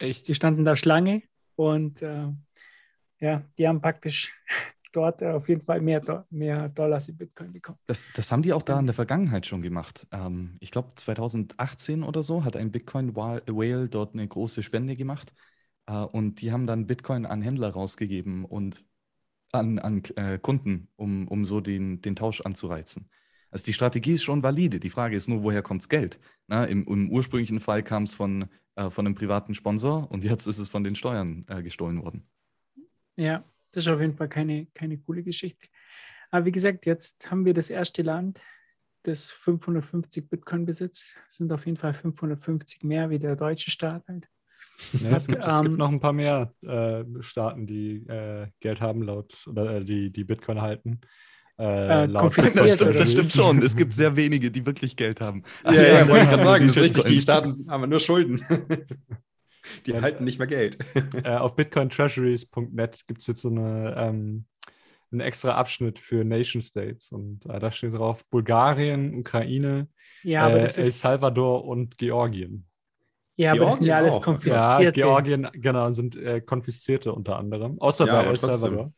Echt? Die standen da Schlange und die haben praktisch dort auf jeden Fall mehr Dollars in Bitcoin bekommen. Das haben die auch da in der Vergangenheit schon gemacht. Ich glaube 2018 oder so hat ein Bitcoin-Whale dort eine große Spende gemacht und die haben dann Bitcoin an Händler rausgegeben und an Kunden, um so den Tausch anzureizen. Also die Strategie ist schon valide. Die Frage ist nur, woher kommt's Geld? Na, im ursprünglichen Fall kam es von einem privaten Sponsor und jetzt ist es von den Steuern gestohlen worden. Ja, das ist auf jeden Fall keine coole Geschichte. Aber wie gesagt, jetzt haben wir das erste Land, das 550 Bitcoin besitzt. Das sind auf jeden Fall 550 mehr wie der deutsche Staat halt. Ja, es gibt noch ein paar mehr Staaten, die Geld haben die Bitcoin halten. Konfisziert. Das stimmt schon. Es gibt sehr wenige, die wirklich Geld haben. Ja, wollte ich gerade sagen. Das ist richtig. Die Staaten haben nur Schulden. Die halten nicht mehr Geld. Auf bitcointreasuries.net gibt es jetzt so einen extra Abschnitt für Nation States. Und da steht drauf Bulgarien, Ukraine, El Salvador und Georgien. Ja, aber das sind ja alles konfiszierte. Ja, Georgien, genau, sind konfiszierte unter anderem. Außer bei El Salvador.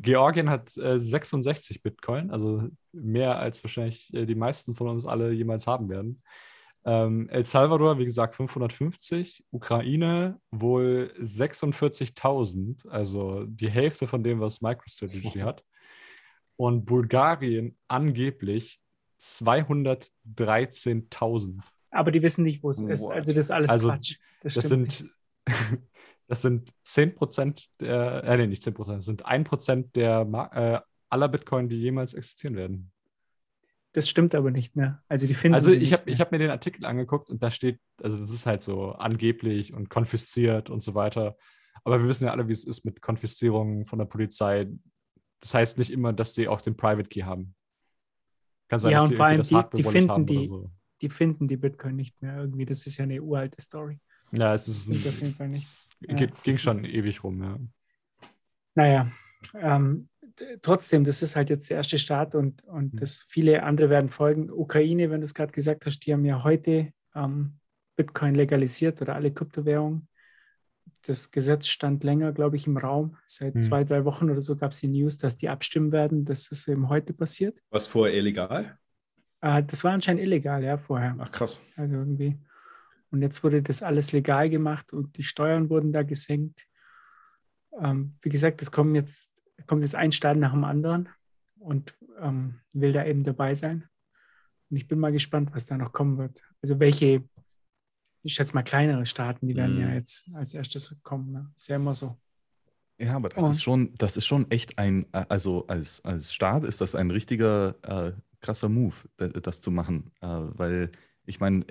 Georgien hat 66 Bitcoin, also mehr als wahrscheinlich die meisten von uns alle jemals haben werden. El Salvador, wie gesagt, 550, Ukraine wohl 46.000, also die Hälfte von dem, was MicroStrategy hat. Und Bulgarien angeblich 213.000. Aber die wissen nicht, wo es ist, also das ist alles Quatsch. Das sind 10% der, nicht 10%, das sind 1% aller Bitcoin, die jemals existieren werden. Das stimmt aber nicht mehr. Also die finden sie nicht mehr. Also ich habe mir den Artikel angeguckt und da steht, also das ist halt so angeblich und konfisziert und so weiter. Aber wir wissen ja alle, wie es ist mit Konfiszierungen von der Polizei. Das heißt nicht immer, dass sie auch den Private Key haben. Kann sein, dass sie irgendwie das Hardware-Wallet haben oder so. Die finden die Bitcoin nicht mehr irgendwie. Das ist ja eine uralte Story. Ja, ging schon ewig rum, ja. Naja, trotzdem, das ist halt jetzt der erste Start und das viele andere werden folgen. Ukraine, wenn du es gerade gesagt hast, die haben ja heute Bitcoin legalisiert oder alle Kryptowährungen. Das Gesetz stand länger, glaube ich, im Raum. Seit 2-3 Wochen oder so gab es die News, dass die abstimmen werden. Das ist eben heute passiert. Was vorher illegal? Das war anscheinend illegal, ja, vorher. Ach, krass. Also irgendwie. Und jetzt wurde das alles legal gemacht und die Steuern wurden da gesenkt. Wie gesagt, es kommt jetzt ein Staat nach dem anderen und will da eben dabei sein. Und ich bin mal gespannt, was da noch kommen wird. Also welche, ich schätze mal kleinere Staaten, die werden ja jetzt als erstes kommen. Ne? Ist ja immer so. Ja, aber das ist schon echt als Staat ist das ein richtiger krasser Move, das zu machen. Weil ich meine,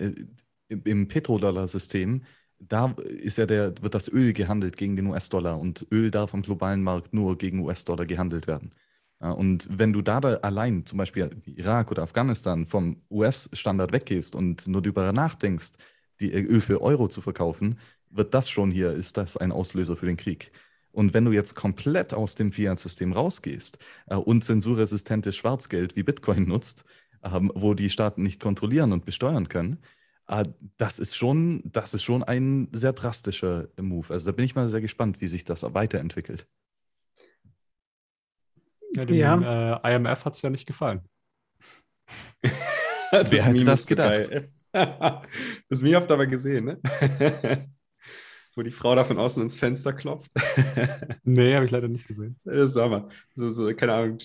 im Petrodollar-System, da ist ja wird das Öl gehandelt gegen den US-Dollar und Öl darf am globalen Markt nur gegen US-Dollar gehandelt werden. Und wenn du da allein, zum Beispiel Irak oder Afghanistan, vom US-Standard weggehst und nur darüber nachdenkst, die Öl für Euro zu verkaufen, ist das ein Auslöser für den Krieg. Und wenn du jetzt komplett aus dem Fiat-System rausgehst und zensurresistentes Schwarzgeld wie Bitcoin nutzt, wo die Staaten nicht kontrollieren und besteuern können, das ist schon ein sehr drastischer Move. Also da bin ich mal sehr gespannt, wie sich das weiterentwickelt. Ja, dem IMF hat es ja nicht gefallen. Wer hätte das gedacht? Das Meme habt ihr aber gesehen, ne? Wo die Frau da von außen ins Fenster klopft. Nee, habe ich leider nicht gesehen. Das ist Hammer. So, keine Ahnung,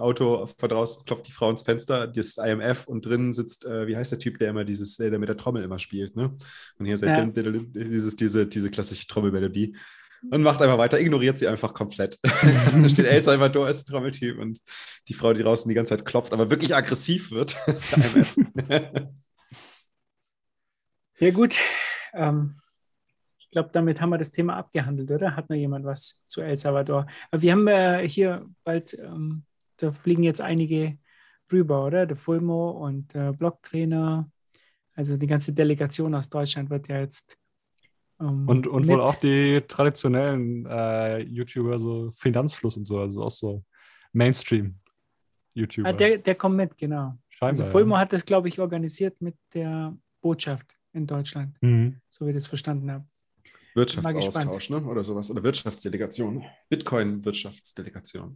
Auto von draußen klopft die Frau ins Fenster, das IMF, und drinnen sitzt, wie heißt der Typ, der immer der mit der Trommel immer spielt, ne? Und hier seitdem diese klassische Trommelmelodie. Und macht einfach weiter, ignoriert sie einfach komplett. Da steht El Salvador als Trommeltyp und die Frau, die draußen die ganze Zeit klopft, aber wirklich aggressiv wird, ist der IMF. Ja, gut. Ich glaube, damit haben wir das Thema abgehandelt, oder? Hat noch jemand was zu El Salvador? Aber wir haben hier bald, da fliegen jetzt einige rüber, oder? Der Fulmo und Blocktrainer. Also die ganze Delegation aus Deutschland wird ja jetzt und wohl auch die traditionellen YouTuber, so Finanzfluss und so, also auch so Mainstream-YouTuber. Ah, der kommt mit, genau. Scheinbar, also Fulmo hat das, glaube ich, organisiert mit der Botschaft in Deutschland, so wie ich das verstanden habe. Wirtschaftsaustausch, ne? Oder sowas, oder Wirtschaftsdelegation, Bitcoin-Wirtschaftsdelegation.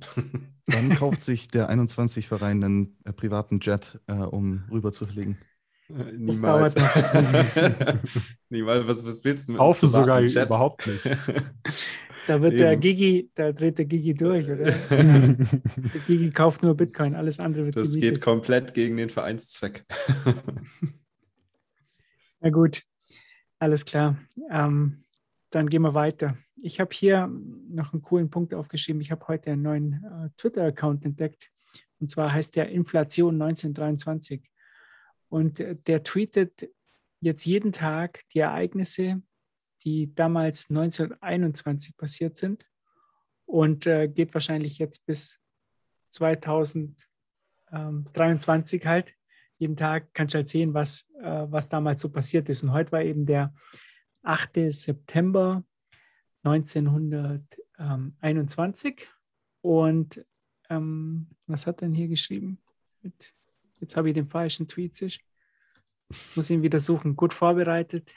Dann kauft sich der 21-Verein einen privaten Jet, um rüber zu fliegen. Niemals. Niemals, was willst du mit Haufen sogar Chat? Überhaupt nicht. Da wird der Gigi, da dreht der Gigi durch, oder? Der Gigi kauft nur Bitcoin, alles andere wird gemietet. Das geht komplett gegen den Vereinszweck. Na gut, alles klar. Dann gehen wir weiter. Ich habe hier noch einen coolen Punkt aufgeschrieben. Ich habe heute einen neuen Twitter-Account entdeckt. Und zwar heißt der Inflation 1923. Und der tweetet jetzt jeden Tag die Ereignisse, die damals 1921 passiert sind, und geht wahrscheinlich jetzt bis 2023 halt. Jeden Tag kannst du halt sehen, was damals so passiert ist. Und heute war eben der 8. September 1921. Und was hat er denn hier geschrieben? Jetzt habe ich den falschen Tweet. Jetzt muss ich ihn wieder suchen. Gut vorbereitet.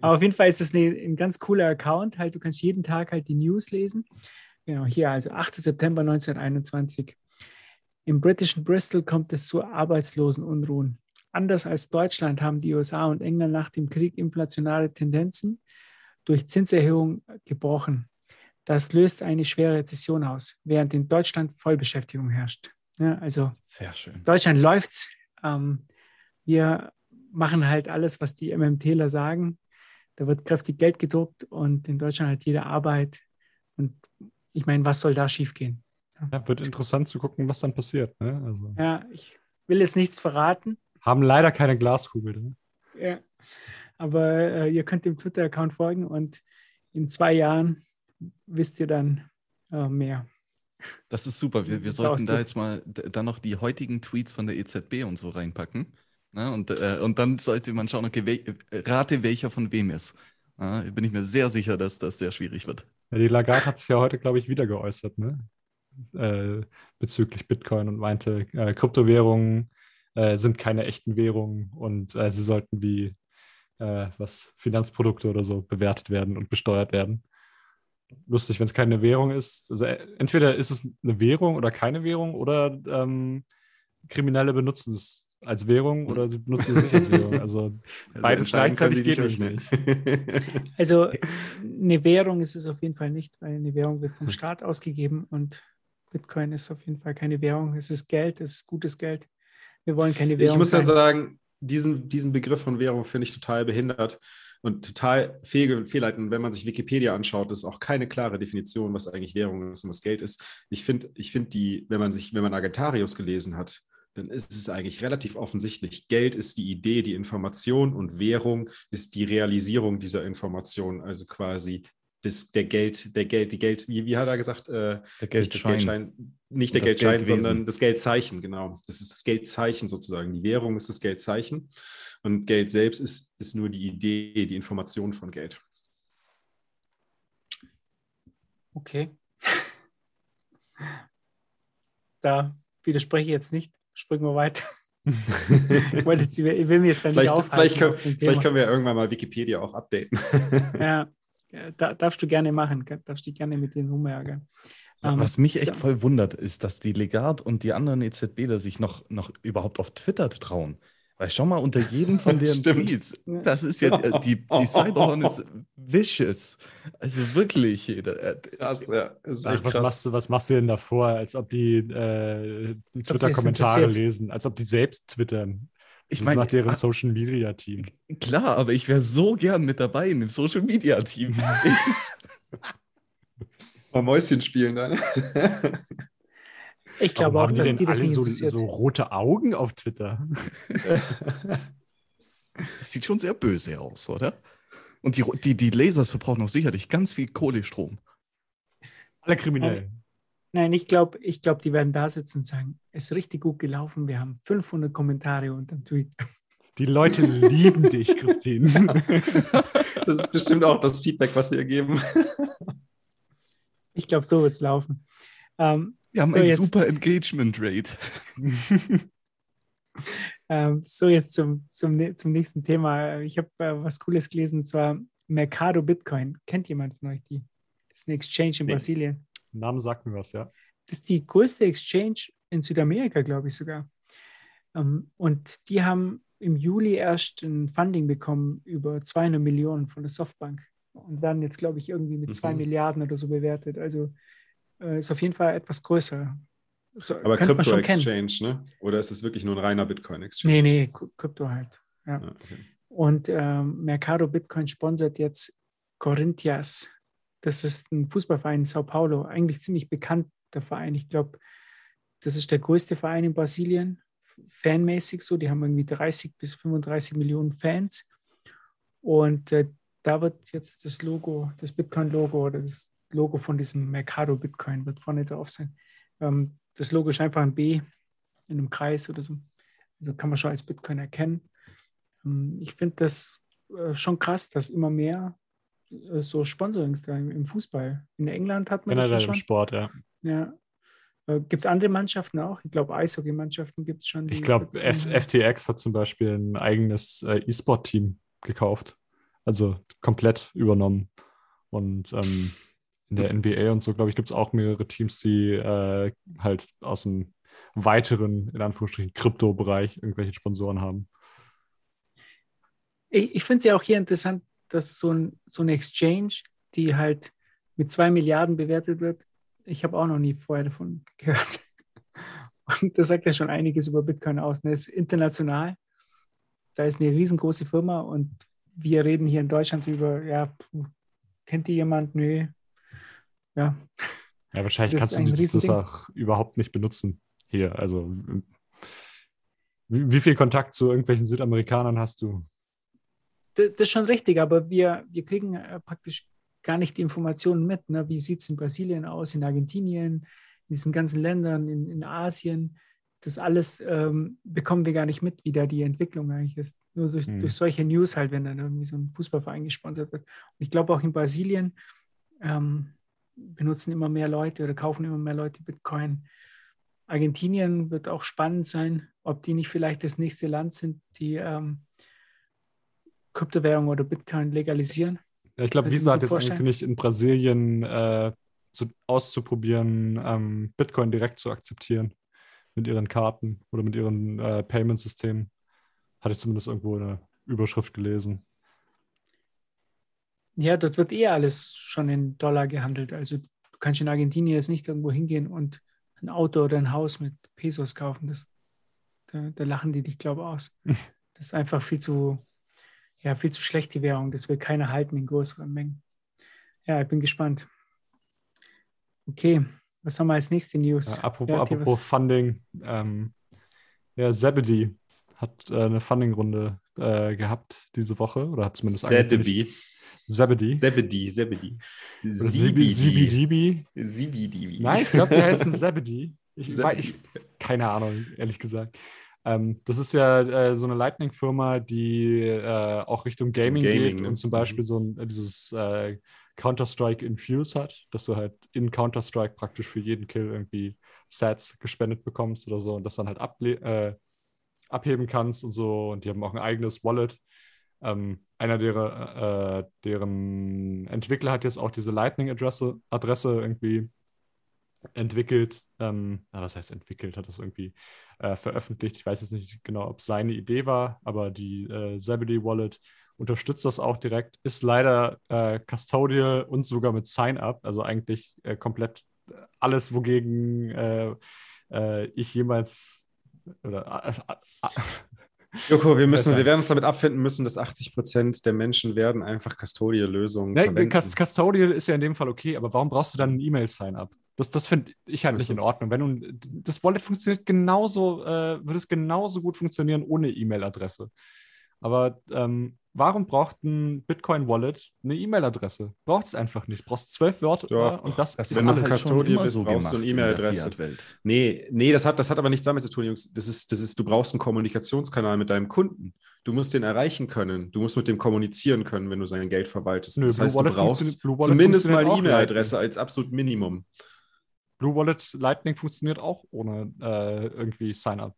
Aber auf jeden Fall ist es ein ganz cooler Account. Halt, du kannst jeden Tag halt die News lesen. Genau, hier, also 8. September 1921. Im britischen Bristol kommt es zu arbeitslosen Unruhen. Anders als Deutschland haben die USA und England nach dem Krieg inflationäre Tendenzen durch Zinserhöhungen gebrochen. Das löst eine schwere Rezession aus, während in Deutschland Vollbeschäftigung herrscht. Ja, also sehr schön. Deutschland läuft's. Wir machen halt alles, was die MMTler sagen. Da wird kräftig Geld gedruckt und in Deutschland hat jede Arbeit. Und ich meine, was soll da schiefgehen? Ja, wird interessant zu gucken, was dann passiert. Ne? Also. Ja, ich will jetzt nichts verraten. Haben leider keine Glaskugel. Ne? Ja, aber ihr könnt dem Twitter-Account folgen und in 2 Jahren wisst ihr dann mehr. Das ist super. Wir sollten da jetzt mal dann noch die heutigen Tweets von der EZB und so reinpacken. Ne? Und dann sollte man schauen, okay, rate, welcher von wem ist. Ja, bin ich mir sehr sicher, dass das sehr schwierig wird. Ja, die Lagarde hat sich ja heute, glaube ich, wieder geäußert, ne? Bezüglich Bitcoin und meinte, Kryptowährungen sind keine echten Währungen und sie sollten wie Finanzprodukte oder so bewertet werden und besteuert werden. Lustig, wenn es keine Währung ist. Also entweder ist es eine Währung oder keine Währung, oder Kriminelle benutzen es als Währung oder sie benutzen es nicht als Währung. Also beides gleichzeitig geht nicht. Also eine Währung ist es auf jeden Fall nicht, weil eine Währung wird vom Staat ausgegeben und Bitcoin ist auf jeden Fall keine Währung. Es ist Geld, es ist gutes Geld. Wir wollen keine Währung. Ich muss ja sagen, diesen Begriff von Währung finde ich total behindert. Und total fehlleitend, wenn man sich Wikipedia anschaut, ist auch keine klare Definition, was eigentlich Währung ist und was Geld ist. Ich finde wenn man Agentarius gelesen hat, dann ist es eigentlich relativ offensichtlich. Geld ist die Idee, die Information, und Währung ist die Realisierung dieser Information, also quasi wie hat er gesagt? Der Geldschein. Nicht der Geldschein, sondern das Geldzeichen, genau. Das ist das Geldzeichen sozusagen. Die Währung ist das Geldzeichen und Geld selbst ist nur die Idee, die Information von Geld. Okay. Da widerspreche ich jetzt nicht. Springen wir weiter. Ich will mir jetzt dann nicht aufhalten. Vielleicht können wir ja irgendwann mal Wikipedia auch updaten. Ja. Darfst du gerne machen, darfst dich gerne mit denen rumärgern. Was mich echt voll wundert, ist, dass die Lagarde und die anderen EZBler sich noch überhaupt auf Twitter trauen. Weil schau mal, unter jedem von deren Tweets, das ist ja, die Cyberhorn ist vicious. Also wirklich. Krass, ja. Ist echt krass. Was machst du denn davor, als ob die Twitter-Kommentare lesen, als ob die selbst twittern? Ich meine, nach deren Social-Media-Team. Klar, aber ich wäre so gern mit dabei in dem Social-Media-Team. Mal Mäuschen spielen dann. Ich glaube auch, dass die das alle so rote Augen auf Twitter. Das sieht schon sehr böse aus, oder? Und die Lasers verbrauchen auch sicherlich ganz viel Kohlestrom. Alle Kriminellen. Nein, ich glaube, die werden da sitzen und sagen, es ist richtig gut gelaufen, wir haben 500 Kommentare unter dem Tweet. Die Leute lieben dich, Christine. Das ist bestimmt auch das Feedback, was sie ihr geben. Ich glaube, so wird es laufen. Wir haben ein super Engagement Rate. So, jetzt zum nächsten Thema. Ich habe was Cooles gelesen, und zwar Mercado Bitcoin. Kennt jemand von euch die? Das ist eine Exchange in Brasilien. Namen sagt mir was, ja. Das ist die größte Exchange in Südamerika, glaube ich sogar. Und die haben im Juli erst ein Funding bekommen über 200 Millionen von der Softbank. Und werden jetzt, glaube ich, irgendwie mit 2 Milliarden oder so bewertet. Also ist auf jeden Fall etwas größer. So, aber Crypto-Exchange, ne? Oder ist es wirklich nur ein reiner Bitcoin-Exchange? Nee, Krypto halt. Ja. Ah, okay. Und Mercado Bitcoin sponsert jetzt Corinthians. Das ist ein Fußballverein in Sao Paulo. Eigentlich ziemlich bekannter Verein. Ich glaube, das ist der größte Verein in Brasilien. Fanmäßig so. Die haben irgendwie 30 bis 35 Millionen Fans. Und da wird jetzt das Logo, das Bitcoin-Logo oder das Logo von diesem Mercado Bitcoin wird vorne drauf sein. Das Logo ist einfach ein B in einem Kreis oder so. Also kann man schon als Bitcoin erkennen. Ich finde das schon krass, dass immer mehr so Sponsorings da im Fußball. In England hat man generell das ja schon. Im Sport, ja. Gibt es andere Mannschaften auch? Ich glaube, Eishockey-Mannschaften gibt es schon. Ich glaube, FTX hat zum Beispiel ein eigenes E-Sport-Team gekauft. Also komplett übernommen. Und in der NBA und so, glaube ich, gibt es auch mehrere Teams, die halt aus dem weiteren, in Anführungsstrichen, Krypto-Bereich irgendwelche Sponsoren haben. Ich finde es ja auch hier interessant, dass so eine Exchange, die halt mit 2 Milliarden bewertet wird, ich habe auch noch nie vorher davon gehört. Und das sagt ja schon einiges über Bitcoin aus. Ne? Es ist international, da ist eine riesengroße Firma und wir reden hier in Deutschland über, kennt die jemand? Nö. Ja. Ja, wahrscheinlich kannst du das auch überhaupt nicht benutzen hier. Also, wie viel Kontakt zu irgendwelchen Südamerikanern hast du? Das ist schon richtig, aber wir kriegen praktisch gar nicht die Informationen mit. Ne? Wie sieht es in Brasilien aus, in Argentinien, in diesen ganzen Ländern, in Asien? Das alles bekommen wir gar nicht mit, wie da die Entwicklung eigentlich ist. Nur durch solche News halt, wenn dann irgendwie so ein Fußballverein gesponsert wird. Und ich glaube auch in Brasilien benutzen immer mehr Leute oder kaufen immer mehr Leute Bitcoin. Argentinien wird auch spannend sein, ob die nicht vielleicht das nächste Land sind, die Kryptowährung oder Bitcoin legalisieren. Ja, ich glaube, Visa hat jetzt angekündigt, in Brasilien auszuprobieren, Bitcoin direkt zu akzeptieren. Mit ihren Karten oder mit ihren Payment-Systemen. Hatte ich zumindest irgendwo eine Überschrift gelesen. Ja, dort wird alles schon in Dollar gehandelt. Also du kannst in Argentinien jetzt nicht irgendwo hingehen und ein Auto oder ein Haus mit Pesos kaufen. Da lachen die dich, glaube ich, aus. Das ist einfach viel zu schlecht, die Währung. Das will keiner halten in größeren Mengen. Ja, ich bin gespannt. Okay. Was haben wir als nächste News? Apropos Funding. Zebedee hat eine Funding-Runde gehabt diese Woche. Oder hat zumindest angekündigt. Zebedee. Zebedee. Nein, ich glaube, die heißen Zebedee. Keine Ahnung, ehrlich gesagt. Das ist ja so eine Lightning-Firma, die auch Richtung Gaming geht, ne? Und zum Beispiel so dieses Counter-Strike Infuse hat, dass du halt in Counter-Strike praktisch für jeden Kill irgendwie Sats gespendet bekommst oder so und das dann halt abheben kannst und so. Und die haben auch ein eigenes Wallet. Einer deren Entwickler hat jetzt auch diese Lightning-Adresse irgendwie entwickelt, was heißt entwickelt, hat das irgendwie veröffentlicht. Ich weiß jetzt nicht genau, ob es seine Idee war, aber die Zebedee Wallet unterstützt das auch direkt, ist leider Custodial und sogar mit Sign-Up, also eigentlich komplett alles, wogegen ich jemals oder Joko, wir werden uns damit abfinden müssen, dass 80% der Menschen werden einfach Custodial-Lösungen verwenden. Custodial ist ja in dem Fall okay, aber warum brauchst du dann ein E-Mail-Sign-Up? Das finde ich halt nicht in Ordnung. Wenn das Wallet funktioniert genauso, würde es genauso gut funktionieren ohne E-Mail-Adresse. Aber warum braucht ein Bitcoin-Wallet eine E-Mail-Adresse? Braucht es einfach nicht. Brauchst 12 Wörter und das ist wenn alles. Wenn du Custodial bist, so brauchst du eine E-Mail-Adresse. Nee, das hat aber nichts damit zu tun, Jungs. Du brauchst einen Kommunikationskanal mit deinem Kunden. Du musst den erreichen können. Du musst mit dem kommunizieren können, wenn du sein Geld verwaltest. Das heißt, du brauchst zumindest mal eine E-Mail-Adresse als absolut Minimum. Blue Wallet Lightning funktioniert auch ohne irgendwie Sign-Up.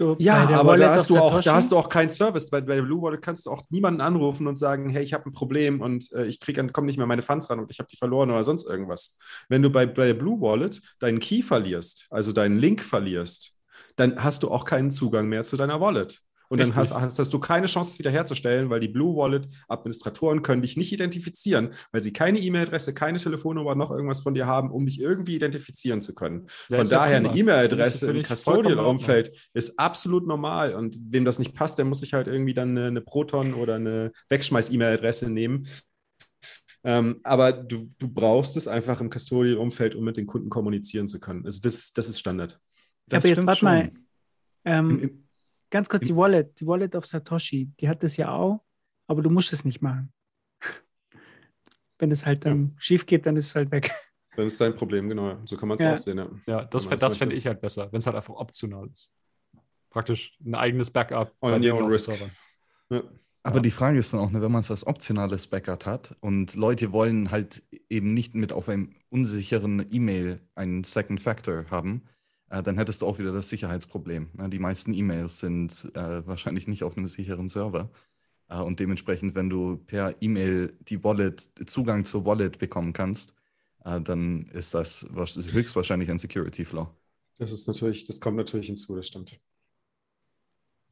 Aber da hast du auch keinen Service. Bei der Blue Wallet kannst du auch niemanden anrufen und sagen, hey, ich habe ein Problem und ich komme nicht mehr meine Funds ran und ich habe die verloren oder sonst irgendwas. Wenn du bei der Blue Wallet deinen Key verlierst, also deinen Link verlierst, dann hast du auch keinen Zugang mehr zu deiner Wallet. Und dann hast du keine Chance, es wiederherzustellen, weil die Blue Wallet-Administratoren können dich nicht identifizieren, weil sie keine E-Mail-Adresse, keine Telefonnummer, noch irgendwas von dir haben, um dich irgendwie identifizieren zu können. Von daher eine E-Mail-Adresse im Custodial-Umfeld ist absolut normal. Und wem das nicht passt, der muss sich halt irgendwie dann eine Proton- oder eine Wegschmeiß-E-Mail-Adresse nehmen. Aber du brauchst es einfach im Custodial-Umfeld, um mit den Kunden kommunizieren zu können. Also das ist Standard. Das aber jetzt warte mal. Ganz kurz, die Wallet auf Satoshi, die hat das ja auch, aber du musst es nicht machen. Wenn es halt dann schief geht, dann ist es halt weg. Dann ist dein Problem, genau. So kann man es auch sehen. Ja, das fände ich halt besser, wenn es halt einfach optional ist. Praktisch ein eigenes Backup. On your own risk. Ja. Aber die Frage ist dann auch, wenn man es als optionales Backup hat und Leute wollen halt eben nicht mit auf einem unsicheren E-Mail einen Second Factor haben, dann hättest du auch wieder das Sicherheitsproblem. Die meisten E-Mails sind wahrscheinlich nicht auf einem sicheren Server. Und dementsprechend, wenn du per E-Mail Zugang zur Wallet bekommen kannst, dann ist das höchstwahrscheinlich ein Security-Flaw. Das kommt natürlich hinzu, das stimmt.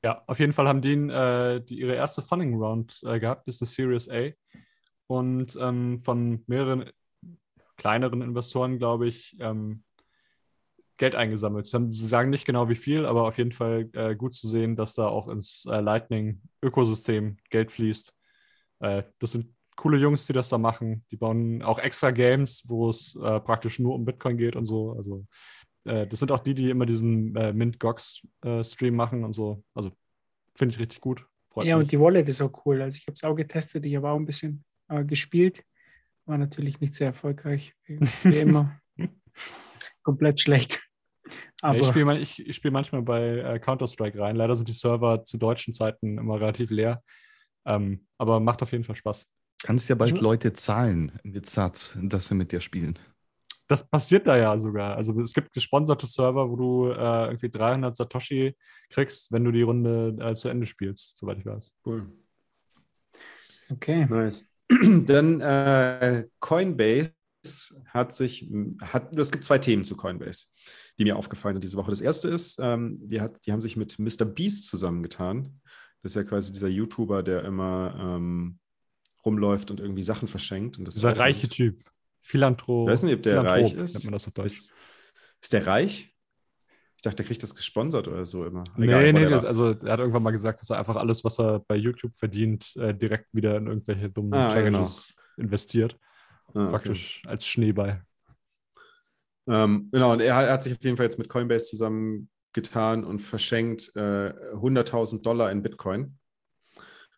Ja, auf jeden Fall haben die ihre erste Funding-Round gehabt, das ist eine Series A. Und von mehreren kleineren Investoren, glaube ich, Geld eingesammelt. Sie sagen nicht genau wie viel, aber auf jeden Fall gut zu sehen, dass da auch ins Lightning-Ökosystem Geld fließt. Das sind coole Jungs, die das da machen. Die bauen auch extra Games, wo es praktisch nur um Bitcoin geht und so. Also das sind auch die immer diesen Mint-Gox-Stream machen und so. Also finde ich richtig gut. Freut mich. Und die Wallet ist auch cool. Also ich habe es auch getestet. Ich habe auch ein bisschen gespielt. War natürlich nicht sehr erfolgreich, wie immer. Komplett schlecht. Aber ja, ich spiel manchmal bei Counter-Strike rein. Leider sind die Server zu deutschen Zeiten immer relativ leer. Aber macht auf jeden Fall Spaß. Kannst ja bald Leute zahlen mit Satz, dass sie mit dir spielen. Das passiert da ja sogar. Also es gibt gesponserte Server, wo du irgendwie 300 Satoshi kriegst, wenn du die Runde zu Ende spielst, soweit ich weiß. Cool. Okay. Nice. Dann Coinbase. Es gibt zwei Themen zu Coinbase, die mir aufgefallen sind diese Woche. Das erste ist, die haben sich mit Mr. Beast zusammengetan. Das ist ja quasi dieser YouTuber, der immer rumläuft und irgendwie Sachen verschenkt. Und das dieser reiche Typ. Ich weiß nicht, ob der reich ist. Nennt man das auf Deutsch. Ist der reich? Ich dachte, der kriegt das gesponsert oder so immer. Er hat irgendwann mal gesagt, dass er einfach alles, was er bei YouTube verdient, direkt wieder in irgendwelche dummen Challenges investiert. Praktisch als Schneeball. Genau, und er hat sich auf jeden Fall jetzt mit Coinbase zusammengetan und verschenkt $100.000 in Bitcoin.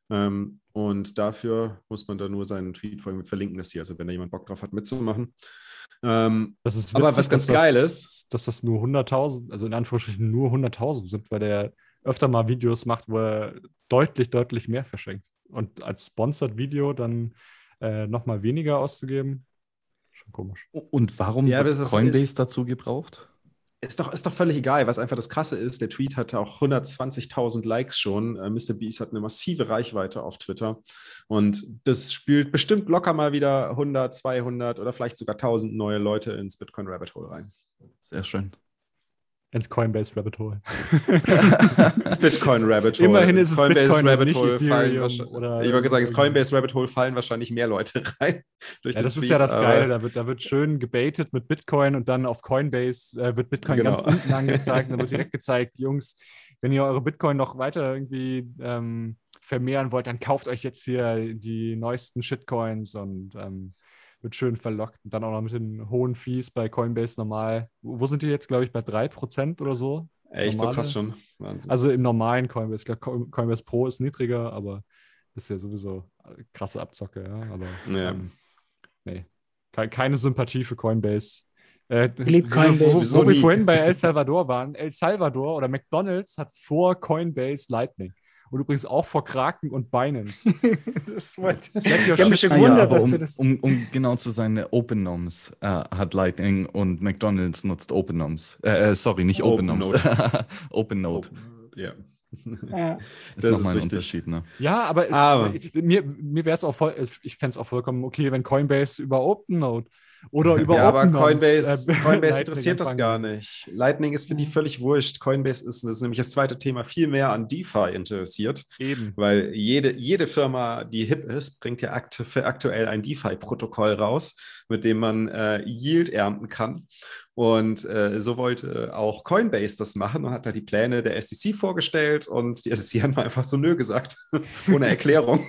Und dafür muss man da nur seinen Tweet folgen. Wir verlinken das hier, also wenn da jemand Bock drauf hat, mitzumachen. Das ist witzig, aber was ganz geil ist, dass das nur 100.000, also in Anführungsstrichen nur 100.000 sind, weil der öfter mal Videos macht, wo er deutlich, deutlich mehr verschenkt. Und als Sponsored-Video dann nochmal weniger auszugeben. Schon komisch. Und warum wird Coinbase dazu gebraucht? Ist doch völlig egal, was einfach das Krasse ist. Der Tweet hatte auch 120.000 Likes schon. Mr. Beast hat eine massive Reichweite auf Twitter. Und das spült bestimmt locker mal wieder 100, 200 oder vielleicht sogar 1000 neue Leute ins Bitcoin-Rabbit-Hole rein. Sehr schön. Ins Coinbase-Rabbit-Hole. Das Bitcoin-Rabbit-Hole. Immerhin ist es Coinbase-Rabbit-Hole. Ich würde sagen, ins Coinbase-Rabbit-Hole fallen wahrscheinlich mehr Leute rein. Durch ja, das Tweet, ist ja das Geile. Da wird schön gebaitet mit Bitcoin und dann auf Coinbase wird Bitcoin ganz unten angezeigt. Dann wird direkt gezeigt, Jungs, wenn ihr eure Bitcoin noch weiter irgendwie vermehren wollt, dann kauft euch jetzt hier die neuesten Shitcoins und wird schön verlockt. Und dann auch noch mit den hohen Fees bei Coinbase normal. Wo sind die jetzt, glaube ich, bei 3% oder so? Echt, normale? So krass schon. Wahnsinn. Also im normalen Coinbase. Ich glaube, Coinbase Pro ist niedriger, aber das ist ja sowieso krasse Abzocke. Ja? Aber ja. Nee. Keine Sympathie für Coinbase. Wo wir vorhin bei El Salvador waren. El Salvador oder McDonald's hat vor Coinbase Lightning. Und übrigens auch vor Kraken und Binance. Das ich habe mich schon gewundert, dass du das... Um genau zu sein, OpenNodes hat Lightning und McDonald's nutzt OpenNodes. Sorry, nicht OpenNodes. OpenNode. Ja. Ja. Das ist nochmal ein Unterschied, ne? Ja, aber, mir wäre es auch voll... Ich fände es auch vollkommen okay, wenn Coinbase über OpenNode oder über OpenNodes... aber Coinbase interessiert das gar nicht. Lightning ist für die völlig wurscht. Coinbase ist nämlich das zweite Thema, viel mehr an DeFi interessiert. Eben. Weil jede Firma, die hip ist, bringt ja aktuell ein DeFi-Protokoll raus, mit dem man Yield ernten kann. Und so wollte auch Coinbase das machen und hat da die Pläne der SEC vorgestellt und die SEC hat einfach so nö gesagt, ohne Erklärung.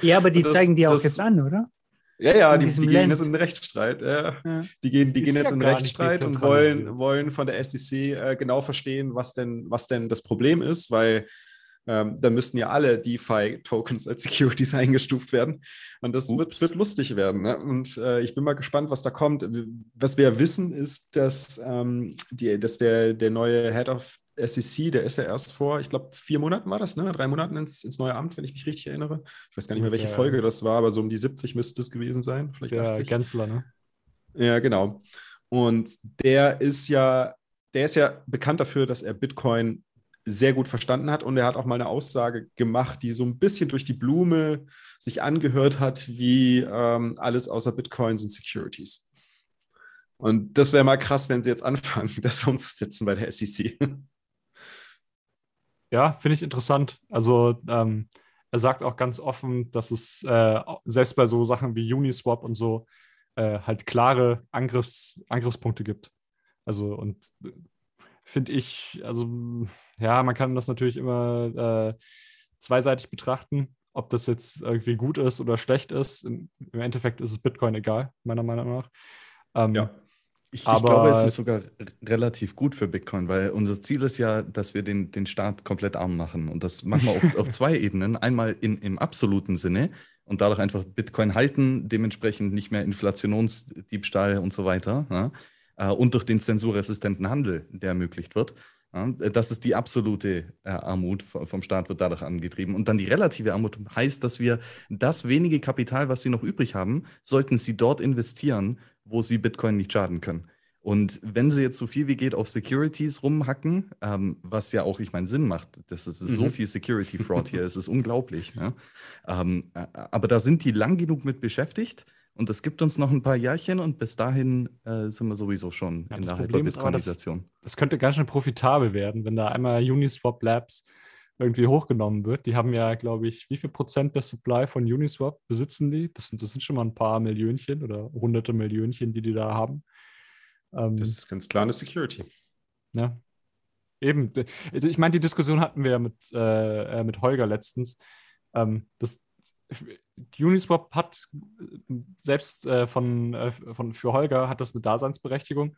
Ja, aber die zeigen dir auch jetzt an, oder? Ja, die gehen jetzt in den Rechtsstreit. Ja. Die gehen jetzt in den Rechtsstreit und wollen von der SEC genau verstehen, was denn das Problem ist, weil dann müssten ja alle DeFi-Tokens als Securities eingestuft werden. Und das wird lustig werden. Ne? Und ich bin mal gespannt, was da kommt. Was wir wissen, ist, dass der neue Head of SEC, der ist ja erst vor, ich glaube, 4 Monaten war das, ne? 3 Monaten ins neue Amt, wenn ich mich richtig erinnere. Ich weiß gar nicht mehr, welche Folge das war, aber so um die 70 müsste es gewesen sein. Vielleicht der 80. Kanzler, ne? Ja, genau. Und der ist ja bekannt dafür, dass er Bitcoin sehr gut verstanden hat und er hat auch mal eine Aussage gemacht, die so ein bisschen durch die Blume sich angehört hat, wie alles außer Bitcoin sind Securities. Und das wäre mal krass, wenn sie jetzt anfangen, das umzusetzen bei der SEC. Ja, finde ich interessant. Also er sagt auch ganz offen, dass es selbst bei so Sachen wie Uniswap und so halt klare Angriffspunkte gibt. Also und finde ich, also ja, man kann das natürlich immer zweiseitig betrachten, ob das jetzt irgendwie gut ist oder schlecht ist. Im Endeffekt ist es Bitcoin egal, meiner Meinung nach. Ja. Ich glaube, es ist sogar relativ gut für Bitcoin, weil unser Ziel ist ja, dass wir den Staat komplett arm machen. Und das machen wir auf zwei Ebenen. Einmal im absoluten Sinne und dadurch einfach Bitcoin halten, dementsprechend nicht mehr Inflationsdiebstahl und so weiter. Ja? Und durch den zensurresistenten Handel, der ermöglicht wird. Ja, das ist die absolute Armut vom Staat, wird dadurch angetrieben. Und dann die relative Armut heißt, dass wir das wenige Kapital, was sie noch übrig haben, sollten sie dort investieren, wo sie Bitcoin nicht schaden können. Und wenn sie jetzt so viel wie geht auf Securities rumhacken, was ja auch, ich meine, Sinn macht, das ist so viel Security Fraud hier, es ist unglaublich. Ne? Aber da sind die lang genug mit beschäftigt. Und das gibt uns noch ein paar Jährchen und bis dahin sind wir sowieso schon in der Hyper-Bitcoinisation. Das könnte ganz schön profitabel werden, wenn da einmal Uniswap Labs irgendwie hochgenommen wird. Die haben ja, glaube ich, wie viel Prozent der Supply von Uniswap besitzen die? Das sind schon mal ein paar Millionchen oder hunderte Millionchen, die da haben. Das ist ganz klar eine Security. Ja, eben. Ich meine, die Diskussion hatten wir ja mit Holger letztens. Uniswap hat selbst für Holger hat das eine Daseinsberechtigung,